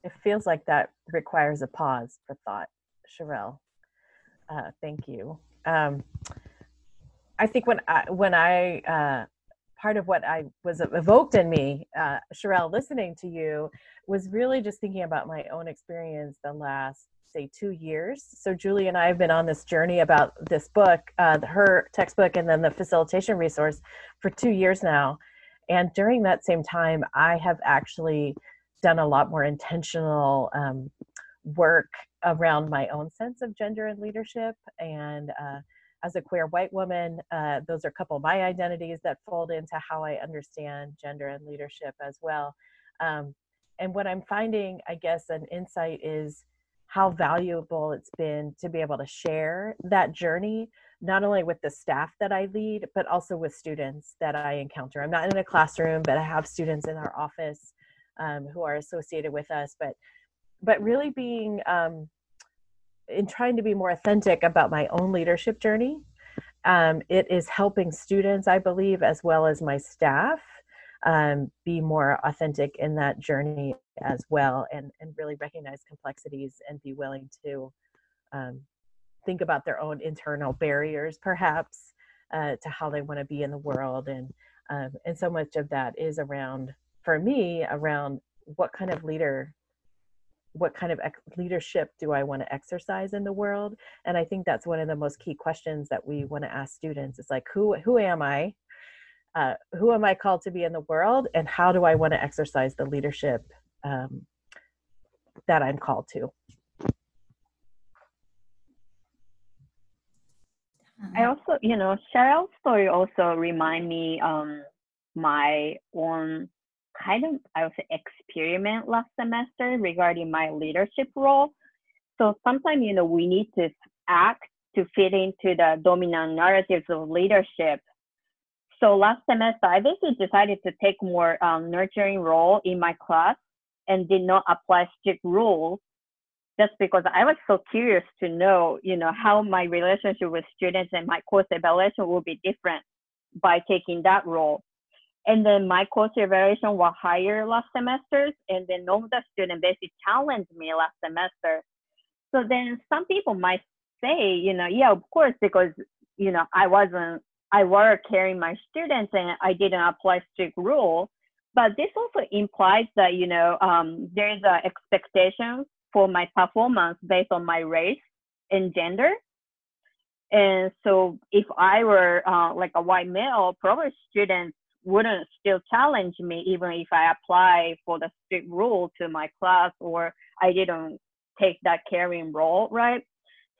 It feels like that requires a pause for thought, Sherelle. Thank you. I think when I part of what I was evoked in me, Sherelle, listening to you, was really just thinking about my own experience the last, say, 2 years. So Julie and I have been on this journey about this book, her textbook, and then the facilitation resource for 2 years now. And during that same time, I have actually done a lot more intentional work around my own sense of gender and leadership. And as a queer white woman, those are a couple of my identities that fold into how I understand gender and leadership as well. And what I'm finding, I guess, an insight is how valuable it's been to be able to share that journey, not only with the staff that I lead, but also with students that I encounter. I'm not in a classroom, but I have students in our office who are associated with us, but really being in trying to be more authentic about my own leadership journey. It is helping students, I believe, as well as my staff be more authentic in that journey as well, and really recognize complexities and be willing to think about their own internal barriers, perhaps, to how they want to be in the world. And so much of that is around, for me, around what kind of leadership do I want to exercise in the world? And I think that's one of the most key questions that we want to ask students. It's like, who am I? Who am I called to be in the world? And how do I want to exercise the leadership that I'm called to? I also, you know, Sherelle's story also remind me my own kind of, I would say, experiment last semester regarding my leadership role. So sometimes, you know, we need to act to fit into the dominant narratives of leadership. So last semester, I basically decided to take more nurturing role in my class and did not apply strict rules, just because I was so curious to know, you know, how my relationship with students and my course evaluation will be different by taking that role. And then my course evaluation was higher last semester, and then none of the students basically challenged me last semester. So then some people might say, you know, yeah, of course, because, you know, I were carrying my students and I didn't apply strict rules. But this also implies that, you know, there is an expectation for my performance based on my race and gender. And so if I were like a white male, probably students wouldn't still challenge me, even if I apply for the strict rule to my class or I didn't take that caring role, right?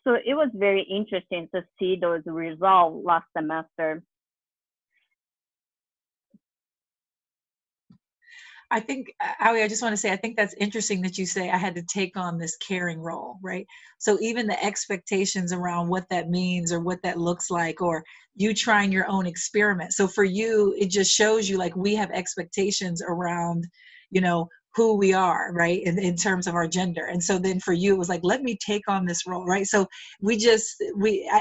So it was very interesting to see those results last semester. I think, Aoi, I just want to say, I think that's interesting that you say I had to take on this caring role, right? So even the expectations around what that means or what that looks like, or you trying your own experiment. So for you, it just shows you like we have expectations around, you know, who we are, right? In terms of our gender. And so then for you, it was like, let me take on this role, right? So we just,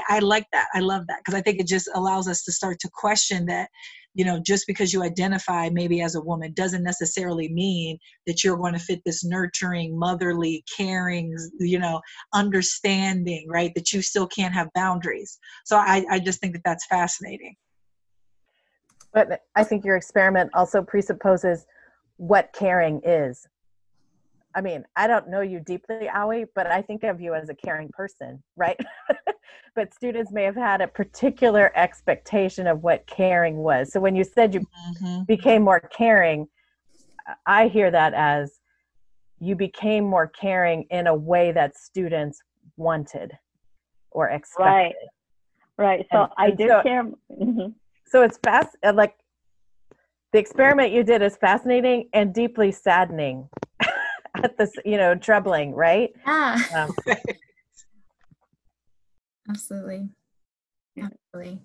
I like that. I love that. Because I think it just allows us to start to question that, you know, just because you identify maybe as a woman doesn't necessarily mean that you're going to fit this nurturing, motherly, caring, you know, understanding, right? That you still can't have boundaries. So I just think that that's fascinating. But I think your experiment also presupposes what caring is. I mean, I don't know you deeply, Aoi, but I think of you as a caring person, right? But students may have had a particular expectation of what caring was. So when you said you became more caring, I hear that as you became more caring in a way that students wanted or expected. Right. Right. So I did care. Mm-hmm. So it's fast. Like, the experiment you did is fascinating and deeply saddening at this, you know, troubling, right? Yeah. Absolutely. Absolutely.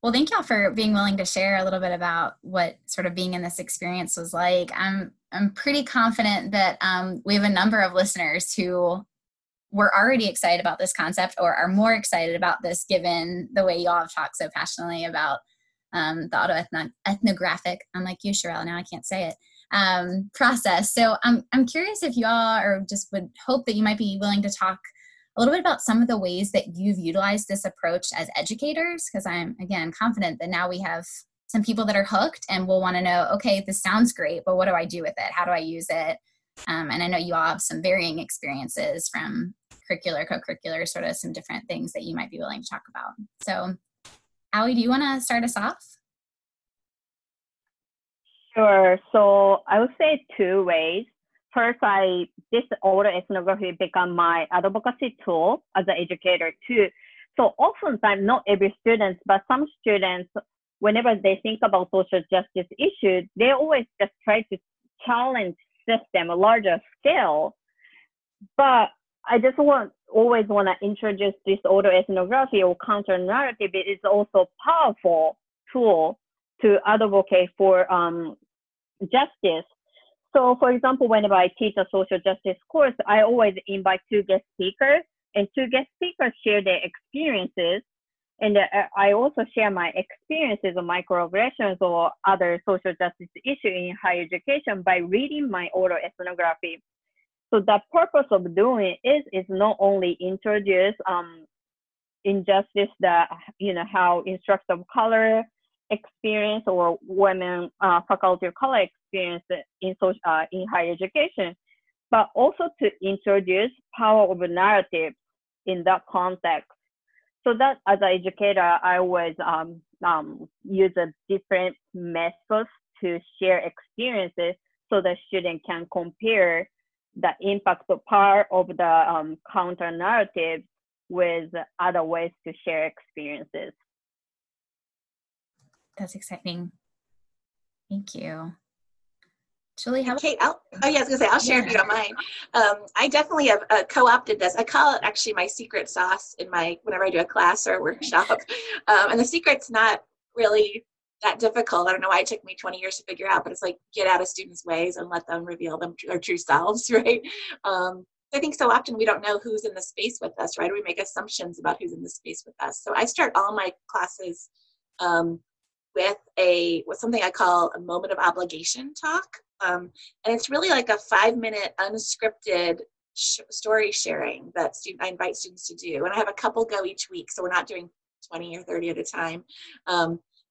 Well, thank y'all for being willing to share a little bit about what sort of being in this experience was like. I'm pretty confident that we have a number of listeners who were already excited about this concept or are more excited about this given the way y'all have talked so passionately about the autoethnographic, unlike you, Sherelle, now I can't say it, process. So I'm curious if y'all or just would hope that you might be willing to talk a little bit about some of the ways that you've utilized this approach as educators, because I'm, again, confident that now we have some people that are hooked and will want to know, okay, this sounds great, but what do I do with it? How do I use it? And I know you all have some varying experiences from curricular, co-curricular, sort of some different things that you might be willing to talk about. So Aoi, do you want to start us off? Sure. So I would say two ways. First, this autoethnography became my advocacy tool as an educator too. So oftentimes, not every student, but some students, whenever they think about social justice issues, they always just try to challenge system, a larger scale. But I just always want to introduce this autoethnography or counter-narrative. It is also a powerful tool to advocate for justice. So, for example, whenever I teach a social justice course, I always invite two guest speakers, and two guest speakers share their experiences. And I also share my experiences of microaggressions or other social justice issues in higher education by reading my autoethnography. So the purpose of doing it is not only introduce injustice that, you know, how instructors of color experience or women faculty of color experience in higher education, but also to introduce power of narrative in that context. So that as an educator, I always use a different methods to share experiences so that students can compare the impact of part of the counter narrative with other ways to share experiences. That's exciting. Thank you. Julie, how about Kate? I'll share if you don't mind. I definitely have co-opted this. I call it actually my secret sauce whenever I do a class or a workshop. And the secret's not really that difficult. I don't know why it took me 20 years to figure out, but it's like get out of students' ways and let them reveal their true selves, right? I think so often we don't know who's in the space with us, right? We make assumptions about who's in the space with us. So I start all my classes with something I call a moment of obligation talk. And it's really like a 5-minute unscripted story sharing that I invite students to do. And I have a couple go each week, so we're not doing 20 or 30 at a time.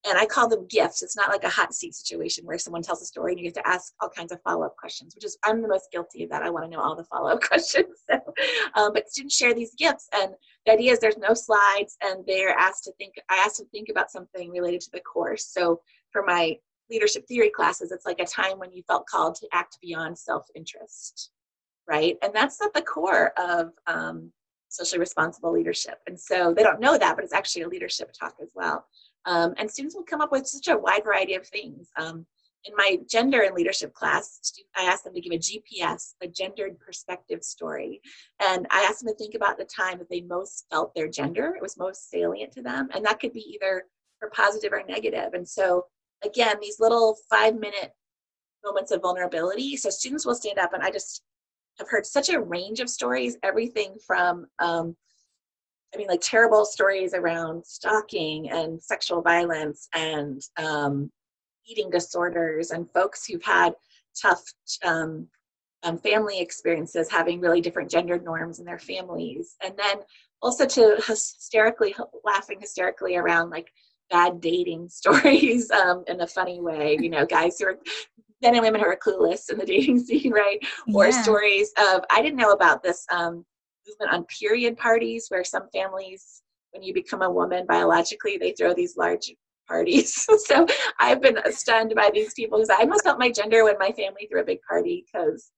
And I call them gifts. It's not like a hot seat situation where someone tells a story and you get to ask all kinds of follow-up questions, which is, I'm the most guilty of that. I want to know all the follow-up questions. So, but students share these gifts, and the idea is there's no slides, and I asked them to think about something related to the course. So for my leadership theory classes, it's like a time when you felt called to act beyond self-interest, right? And that's at the core of socially responsible leadership. And so they don't know that, but it's actually a leadership talk as well. And students will come up with such a wide variety of things. in my gender and leadership class, I asked them to give a GPS, a gendered perspective story. And I asked them to think about the time that they most felt their gender. It was most salient to them. And that could be either for positive or negative. And so again, these little 5-minute moments of vulnerability. So students will stand up, and I just have heard such a range of stories, everything from, like terrible stories around stalking and sexual violence and eating disorders, and folks who've had tough family experiences having really different gendered norms in their families. And then also to laughing hysterically around like bad dating stories in a funny way, guys who are men and women who are clueless in the dating scene, right? Yeah. Or stories of, I didn't know about this movement on period parties, where some families, when you become a woman biologically, they throw these large parties. So I've been stunned by these people, because I almost felt my gender when my family threw a big party because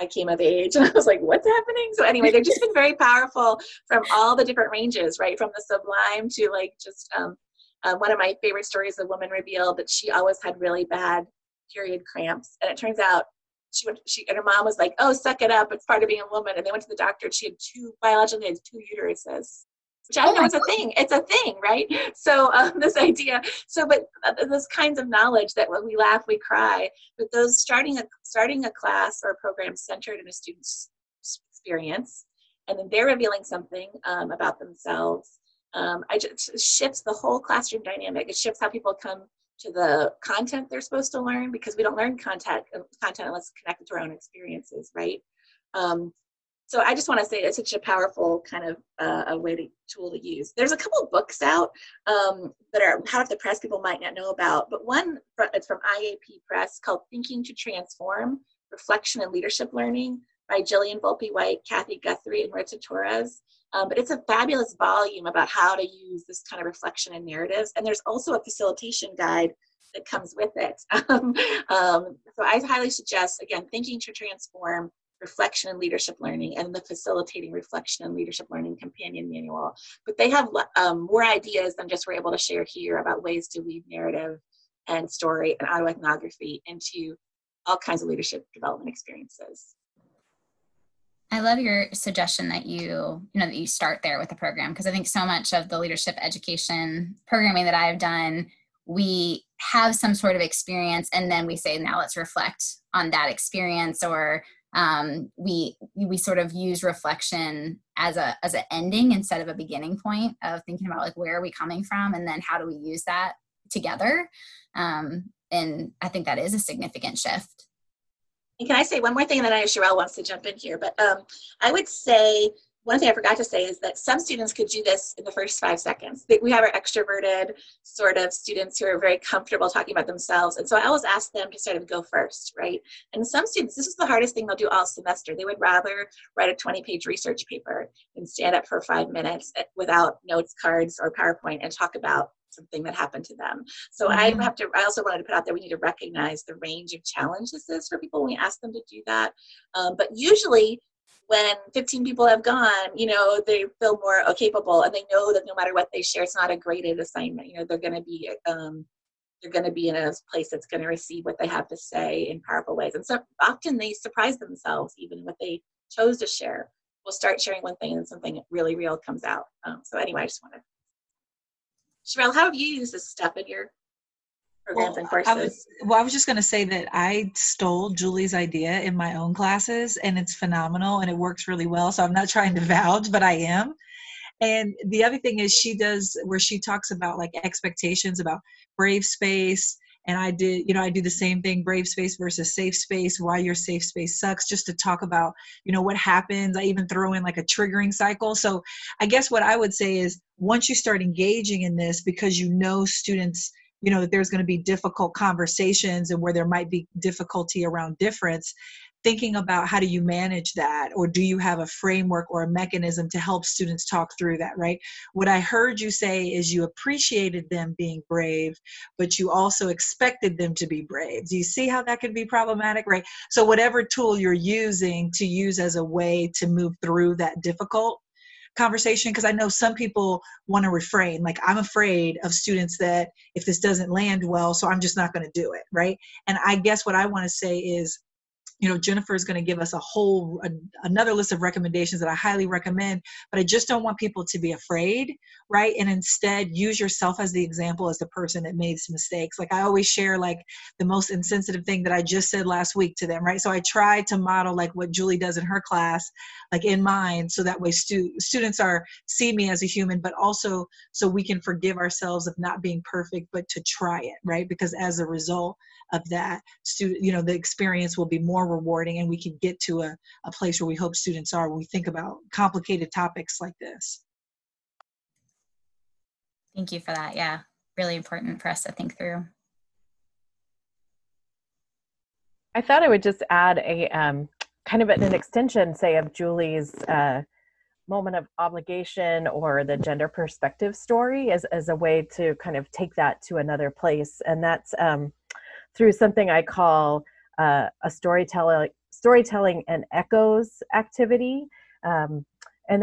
I came of age, and I was like, what's happening? So anyway, they've just been very powerful from all the different ranges, right? From the sublime to like just one of my favorite stories, a woman revealed that she always had really bad period cramps, and it turns out she and her mom was like, oh, suck it up, it's part of being a woman. And they went to the doctor, and she had two uteruses, which I know is a thing. It's a thing, right? So this idea, those kinds of knowledge that when we laugh, we cry, but those starting a class or a program centered in a student's experience, and then they're revealing something about themselves, it shifts the whole classroom dynamic. It shifts how people come to the content they're supposed to learn, because we don't learn content unless it's connected to our own experiences, right? So I just want to say it's such a powerful kind of tool to use. There's a couple books out that are out of the press people might not know about, but one, it's from IAP Press, called Thinking to Transform, Reflection and Leadership Learning, by Jillian Volpe White, Kathy Guthrie, and Rita Torres. But it's a fabulous volume about how to use this kind of reflection and narratives. And there's also a facilitation guide that comes with it. So I highly suggest, again, Thinking to Transform, Reflection and Leadership Learning, and the Facilitating Reflection and Leadership Learning Companion Manual. But they have more ideas than just we're able to share here about ways to weave narrative and story and autoethnography into all kinds of leadership development experiences. I love your suggestion that you start there with the program, because I think so much of the leadership education programming that I've done, we have some sort of experience, and then we say, now let's reflect on that experience, or we sort of use reflection as an ending instead of a beginning point of thinking about like, where are we coming from, and then how do we use that together? And I think that is a significant shift. And can I say one more thing, and then I know Sherelle wants to jump in here, but I would say one thing I forgot to say is that some students could do this in the first 5 seconds. We have our extroverted sort of students who are very comfortable talking about themselves, and so I always ask them to sort of go first, right? And some students, this is the hardest thing they'll do all semester. They would rather write a 20-page research paper than stand up for 5 minutes without notes, cards, or PowerPoint and talk about something that happened to them. So mm-hmm. I also wanted to put out there, we need to recognize the range of challenges this for people when we ask them to do that. But usually when 15 people have gone, they feel more capable, and they know that no matter what they share, it's not a graded assignment. They're going to be in a place that's going to receive what they have to say in powerful ways. And so often they surprise themselves, even what they chose to share. We'll start sharing one thing and something really real comes out. So anyway, I just wanted to. Sherelle, how have you used this stuff in your programs and courses? I was just going to say that I stole Julie's idea in my own classes, and it's phenomenal, and it works really well. So I'm not trying to vouch, but I am. And the other thing is she does where she talks about like expectations about brave space. And I do the same thing, brave space versus safe space, why your safe space sucks, just to talk about, what happens. I even throw in like a triggering cycle. So I guess what I would say is once you start engaging in this, because students, that there's going to be difficult conversations and where there might be difficulty around difference, thinking about how do you manage that, or do you have a framework or a mechanism to help students talk through that, right? What I heard you say is you appreciated them being brave, but you also expected them to be brave. Do you see how that could be problematic, right? So whatever tool you're using to use as a way to move through that difficult conversation? Because I know some people want to refrain. Like, I'm afraid of students that if this doesn't land well, so I'm just not going to do it, right? And I guess what I want to say is, you know, Jennifer is going to give us a whole, another list of recommendations that I highly recommend, but I just don't want people to be afraid, right? And instead use yourself as the example, as the person that made some mistakes. Like, I always share like the most insensitive thing that I just said last week to them, right? So I try to model like what Julie does in her class, like in mine. So that way students are, see me as a human, but also so we can forgive ourselves of not being perfect, but to try it, right? Because as a result of that, you know, the experience will be more rewarding, and we can get to a place where we hope students are when we think about complicated topics like this. Thank you for that. Yeah, really important for us to think through. I thought I would just add a kind of an extension, say, of Julie's moment of obligation or the gender perspective story as a way to kind of take that to another place. And that's through something I call a storytelling and echoes activity. And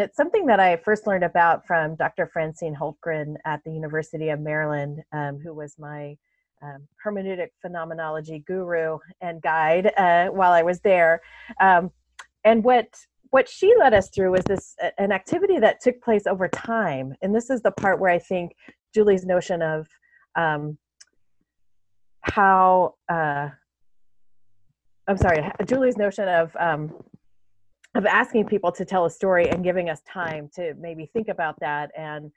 it's something that I first learned about from Dr. Francine Hultgren at the University of Maryland, who was my hermeneutic phenomenology guru and guide while I was there. And what she led us through was this, an activity that took place over time. And this is the part where I think Julie's notion of Julie's notion of asking people to tell a story and giving us time to maybe think about that and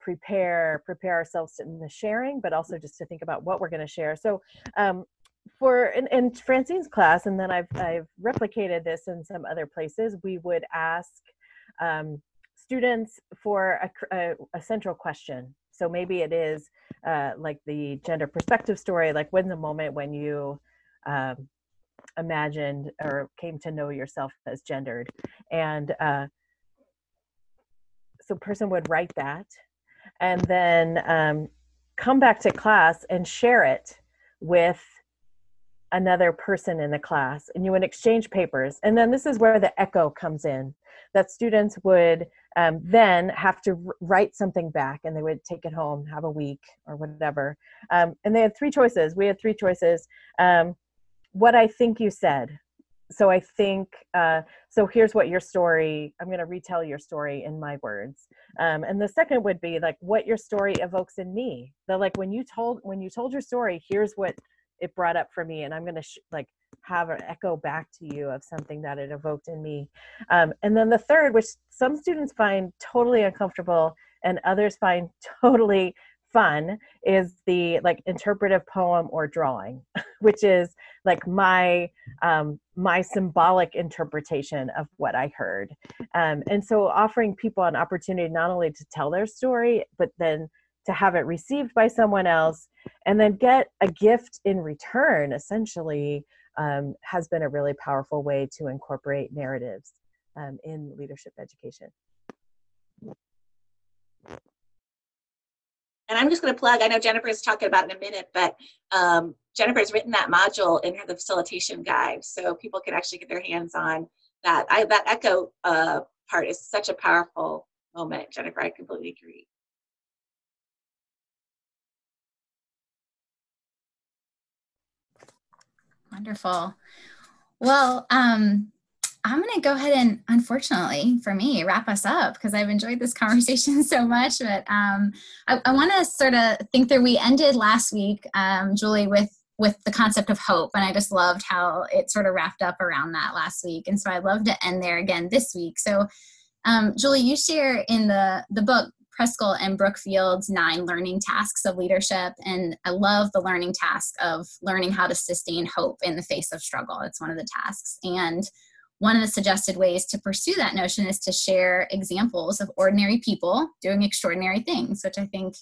prepare ourselves in the sharing, but also just to think about what we're going to share. So in Francine's class, and then I've replicated this in some other places, we would ask students for a central question. So maybe it is like the gender perspective story, like when's the moment when you imagined or came to know yourself as gendered. And so person would write that and then come back to class and share it with another person in the class, and you would exchange papers. And then this is where the echo comes in, that students would then have to write something back, and they would take it home, have a week or whatever. And they had three choices. We had three choices. What I think you said. So I think, so here's what your story, I'm going to retell your story in my words. And the second would be like what your story evokes in me. So like when you told your story, here's what it brought up for me. And I'm going to have an echo back to you of something that it evoked in me. And then the third, which some students find totally uncomfortable and others find totally fun, is the like interpretive poem or drawing, which is like my symbolic interpretation of what I heard. And so offering people an opportunity not only to tell their story, but then to have it received by someone else and then get a gift in return, essentially, has been a really powerful way to incorporate narratives in leadership education. And I'm just going to plug, I know Jennifer's talking about in a minute, but Jennifer's written that module in the facilitation guide, so people can actually get their hands on that. That echo part is such a powerful moment, Jennifer. I completely agree. Wonderful. Well, I'm going to go ahead and, unfortunately for me, wrap us up because I've enjoyed this conversation so much. But I want to sort of think through, we ended last week, Julie, with the concept of hope. And I just loved how it sort of wrapped up around that last week. And so I'd love to end there again this week. So Julie, you share in the book, Prescott and Brookfield's 9 learning tasks of leadership. And I love the learning task of learning how to sustain hope in the face of struggle. It's one of the tasks. And one of the suggested ways to pursue that notion is to share examples of ordinary people doing extraordinary things, which I think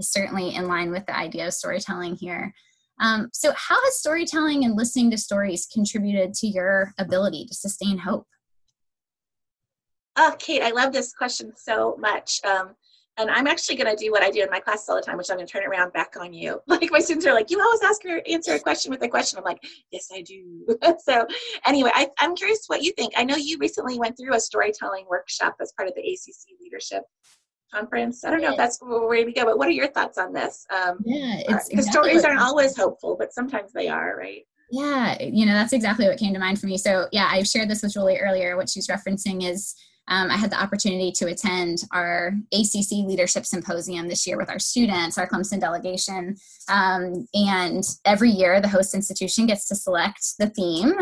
is certainly in line with the idea of storytelling here. So how has storytelling and listening to stories contributed to your ability to sustain hope? Oh, Kate, I love this question so much. And I'm actually going to do what I do in my classes all the time, which I'm going to turn it around back on you. Like, my students are like, you always ask her, answer a question with a question. I'm like, yes, I do. So anyway, I'm curious what you think. I know you recently went through a storytelling workshop as part of the ACC Leadership Conference. I don't know if that's where we go, but what are your thoughts on this? Because stories aren't always hopeful, but sometimes they are, right? Yeah, you know, that's exactly what came to mind for me. So yeah, I've shared this with Julie earlier. What she's referencing is I had the opportunity to attend our ACC Leadership Symposium this year with our students, our Clemson delegation. And every year, the host institution gets to select the theme.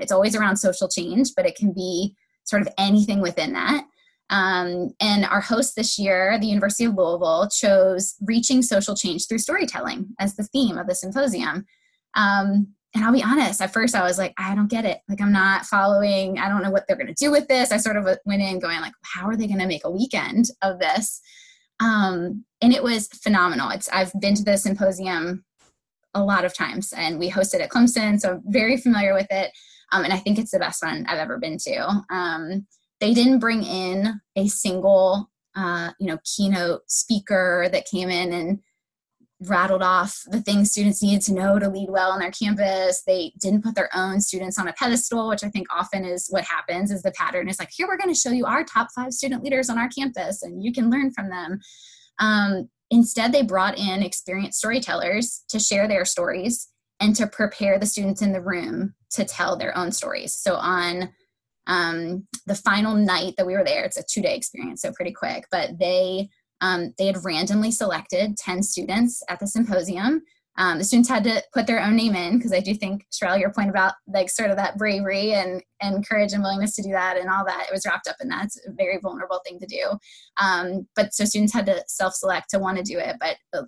It's always around social change, but it can be sort of anything within that. And our host this year, the University of Louisville, chose Reaching Social Change Through Storytelling as the theme of the symposium. And I'll be honest, at first I was like, I don't get it. Like, I'm not following, I don't know what they're going to do with this. I sort of went in going like, how are they going to make a weekend of this? And it was phenomenal. I've been to the symposium a lot of times, and we hosted at Clemson, so I'm very familiar with it. And I think it's the best one I've ever been to. They didn't bring in a single, keynote speaker that came in and rattled off the things students needed to know to lead well on their campus. They didn't put their own students on a pedestal, which I think often is what happens, is the pattern is like, here, we're going to show you our top 5 student leaders on our campus and you can learn from them. Instead, they brought in experienced storytellers to share their stories and to prepare the students in the room to tell their own stories. So on the final night that we were there, it's a 2-day experience, so pretty quick, but they had randomly selected 10 students at the symposium. The students had to put their own name in, because I do think, Sherelle, your point about like sort of that bravery and courage and willingness to do that and all that, it was wrapped up in that. It's a very vulnerable thing to do. But so students had to self-select to want to do it,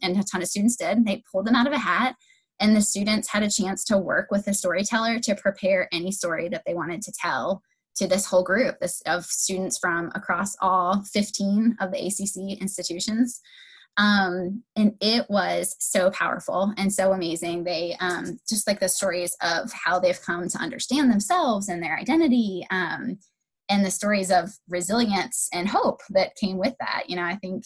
and a ton of students did. They pulled them out of a hat, and the students had a chance to work with a storyteller to prepare any story that they wanted to tell to this whole group of students from across all 15 of the ACC institutions. And it was so powerful and so amazing. They just like the stories of how they've come to understand themselves and their identity, and the stories of resilience and hope that came with that. You know, I think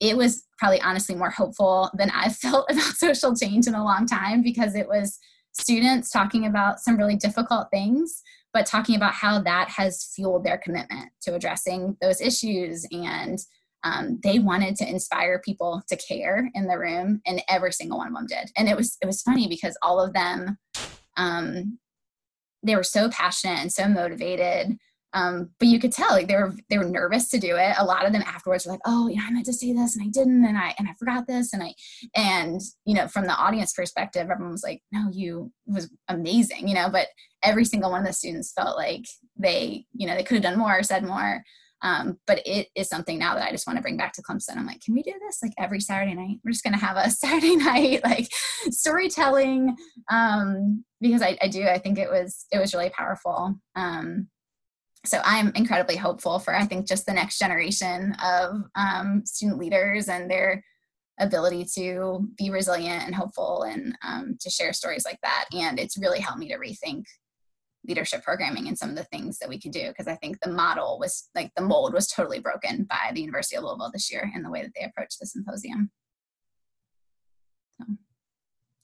it was probably honestly more hopeful than I've felt about social change in a long time, because it was students talking about some really difficult things, but talking about how that has fueled their commitment to addressing those issues. And they wanted to inspire people to care in the room, and every single one of them did. And it was funny because all of them, they were so passionate and so motivated, but you could tell like they were nervous to do it. A lot of them afterwards were like, oh, yeah, I meant to say this and I didn't, and I forgot this. And you know, from the audience perspective, everyone was like, no, it was amazing, you know, but every single one of the students felt like they could have done more or said more. But it is something now that I just want to bring back to Clemson. I'm like, can we do this? Like every Saturday night, we're just going to have a Saturday night, like storytelling. Because I think it was really powerful. So I'm incredibly hopeful for, I think, just the next generation of student leaders and their ability to be resilient and hopeful and to share stories like that. And it's really helped me to rethink leadership programming and some of the things that we can do, because I think the mold was totally broken by the University of Louisville this year in the way that they approached the symposium. So.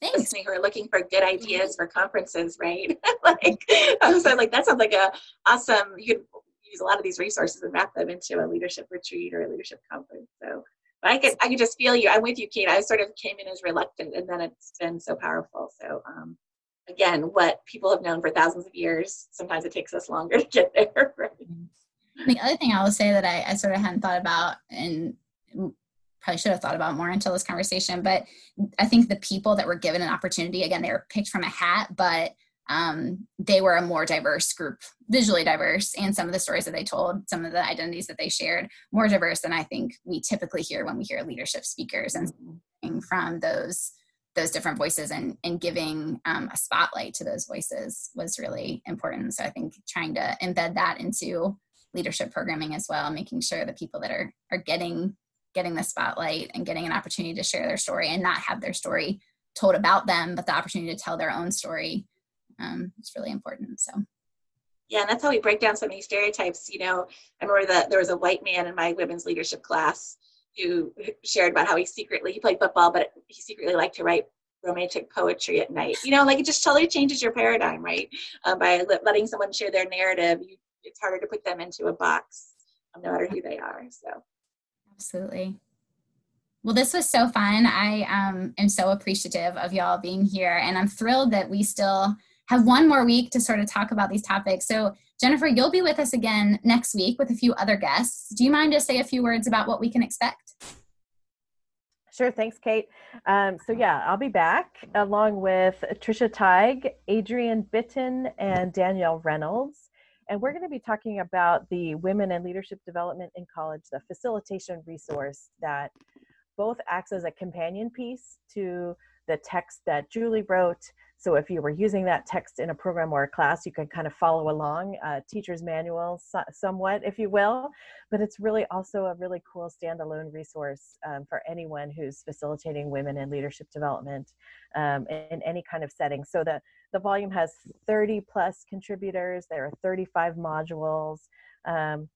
Thanks. Who are looking for good ideas for conferences, right? That sounds like a awesome. You could use a lot of these resources and wrap them into a leadership retreat or a leadership conference. So, but I could just feel you. I'm with you, Kate. I sort of came in as reluctant, and then it's been so powerful. So, again, what people have known for thousands of years, sometimes it takes us longer to get there. Right? The other thing I will say that I sort of hadn't thought about, and probably should have thought about more until this conversation, but I think the people that were given an opportunity, again, they were picked from a hat, but they were a more diverse group, visually diverse, and some of the stories that they told, some of the identities that they shared, more diverse than I think we typically hear when we hear leadership speakers, and from those different voices and giving a spotlight to those voices was really important. So I think trying to embed that into leadership programming as well, making sure the people that are getting the spotlight and getting an opportunity to share their story and not have their story told about them, but the opportunity to tell their own story is really important. So. Yeah. And that's how we break down so many stereotypes. You know, I remember that there was a white man in my women's leadership class who shared about how he played football, but he secretly liked to write romantic poetry at night. You know, like, it just totally changes your paradigm, right? By letting someone share their narrative, it's harder to put them into a box, no matter who they are. So, absolutely. Well, this was so fun. I am so appreciative of y'all being here, and I'm thrilled that we still have one more week to sort of talk about these topics. So, Jennifer, you'll be with us again next week with a few other guests. Do you mind just say a few words about what we can expect? Sure. Thanks, Kate. So yeah, I'll be back along with Tricia Teig, Adrienne Bitten, and Danielle Reynolds. And we're going to be talking about the Women in Leadership Development in College, the facilitation resource that both acts as a companion piece to the text that Julie wrote. So if you were using that text in a program or a class, you can kind of follow along, teacher's manual somewhat, if you will. But it's really also a really cool standalone resource for anyone who's facilitating women in leadership development in any kind of setting. So the volume has 30 plus contributors. There are 35 modules. And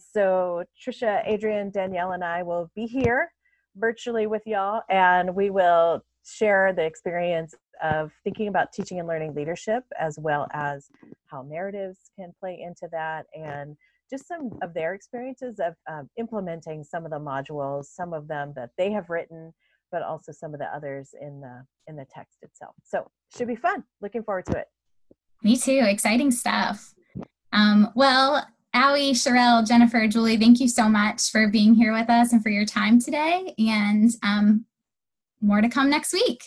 so Tricia, Adrienne, Danielle, and I will be here virtually with y'all, and we will share the experience of thinking about teaching and learning leadership, as well as how narratives can play into that, and just some of their experiences of implementing some of the modules, some of them that they have written, but also some of the others in the text itself. So should be fun. Looking forward to it. Me too. Exciting stuff. Well, Aoi, Sherelle, Jennifer, Julie, thank you so much for being here with us and for your time today, and more to come next week.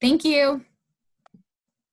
Thank you.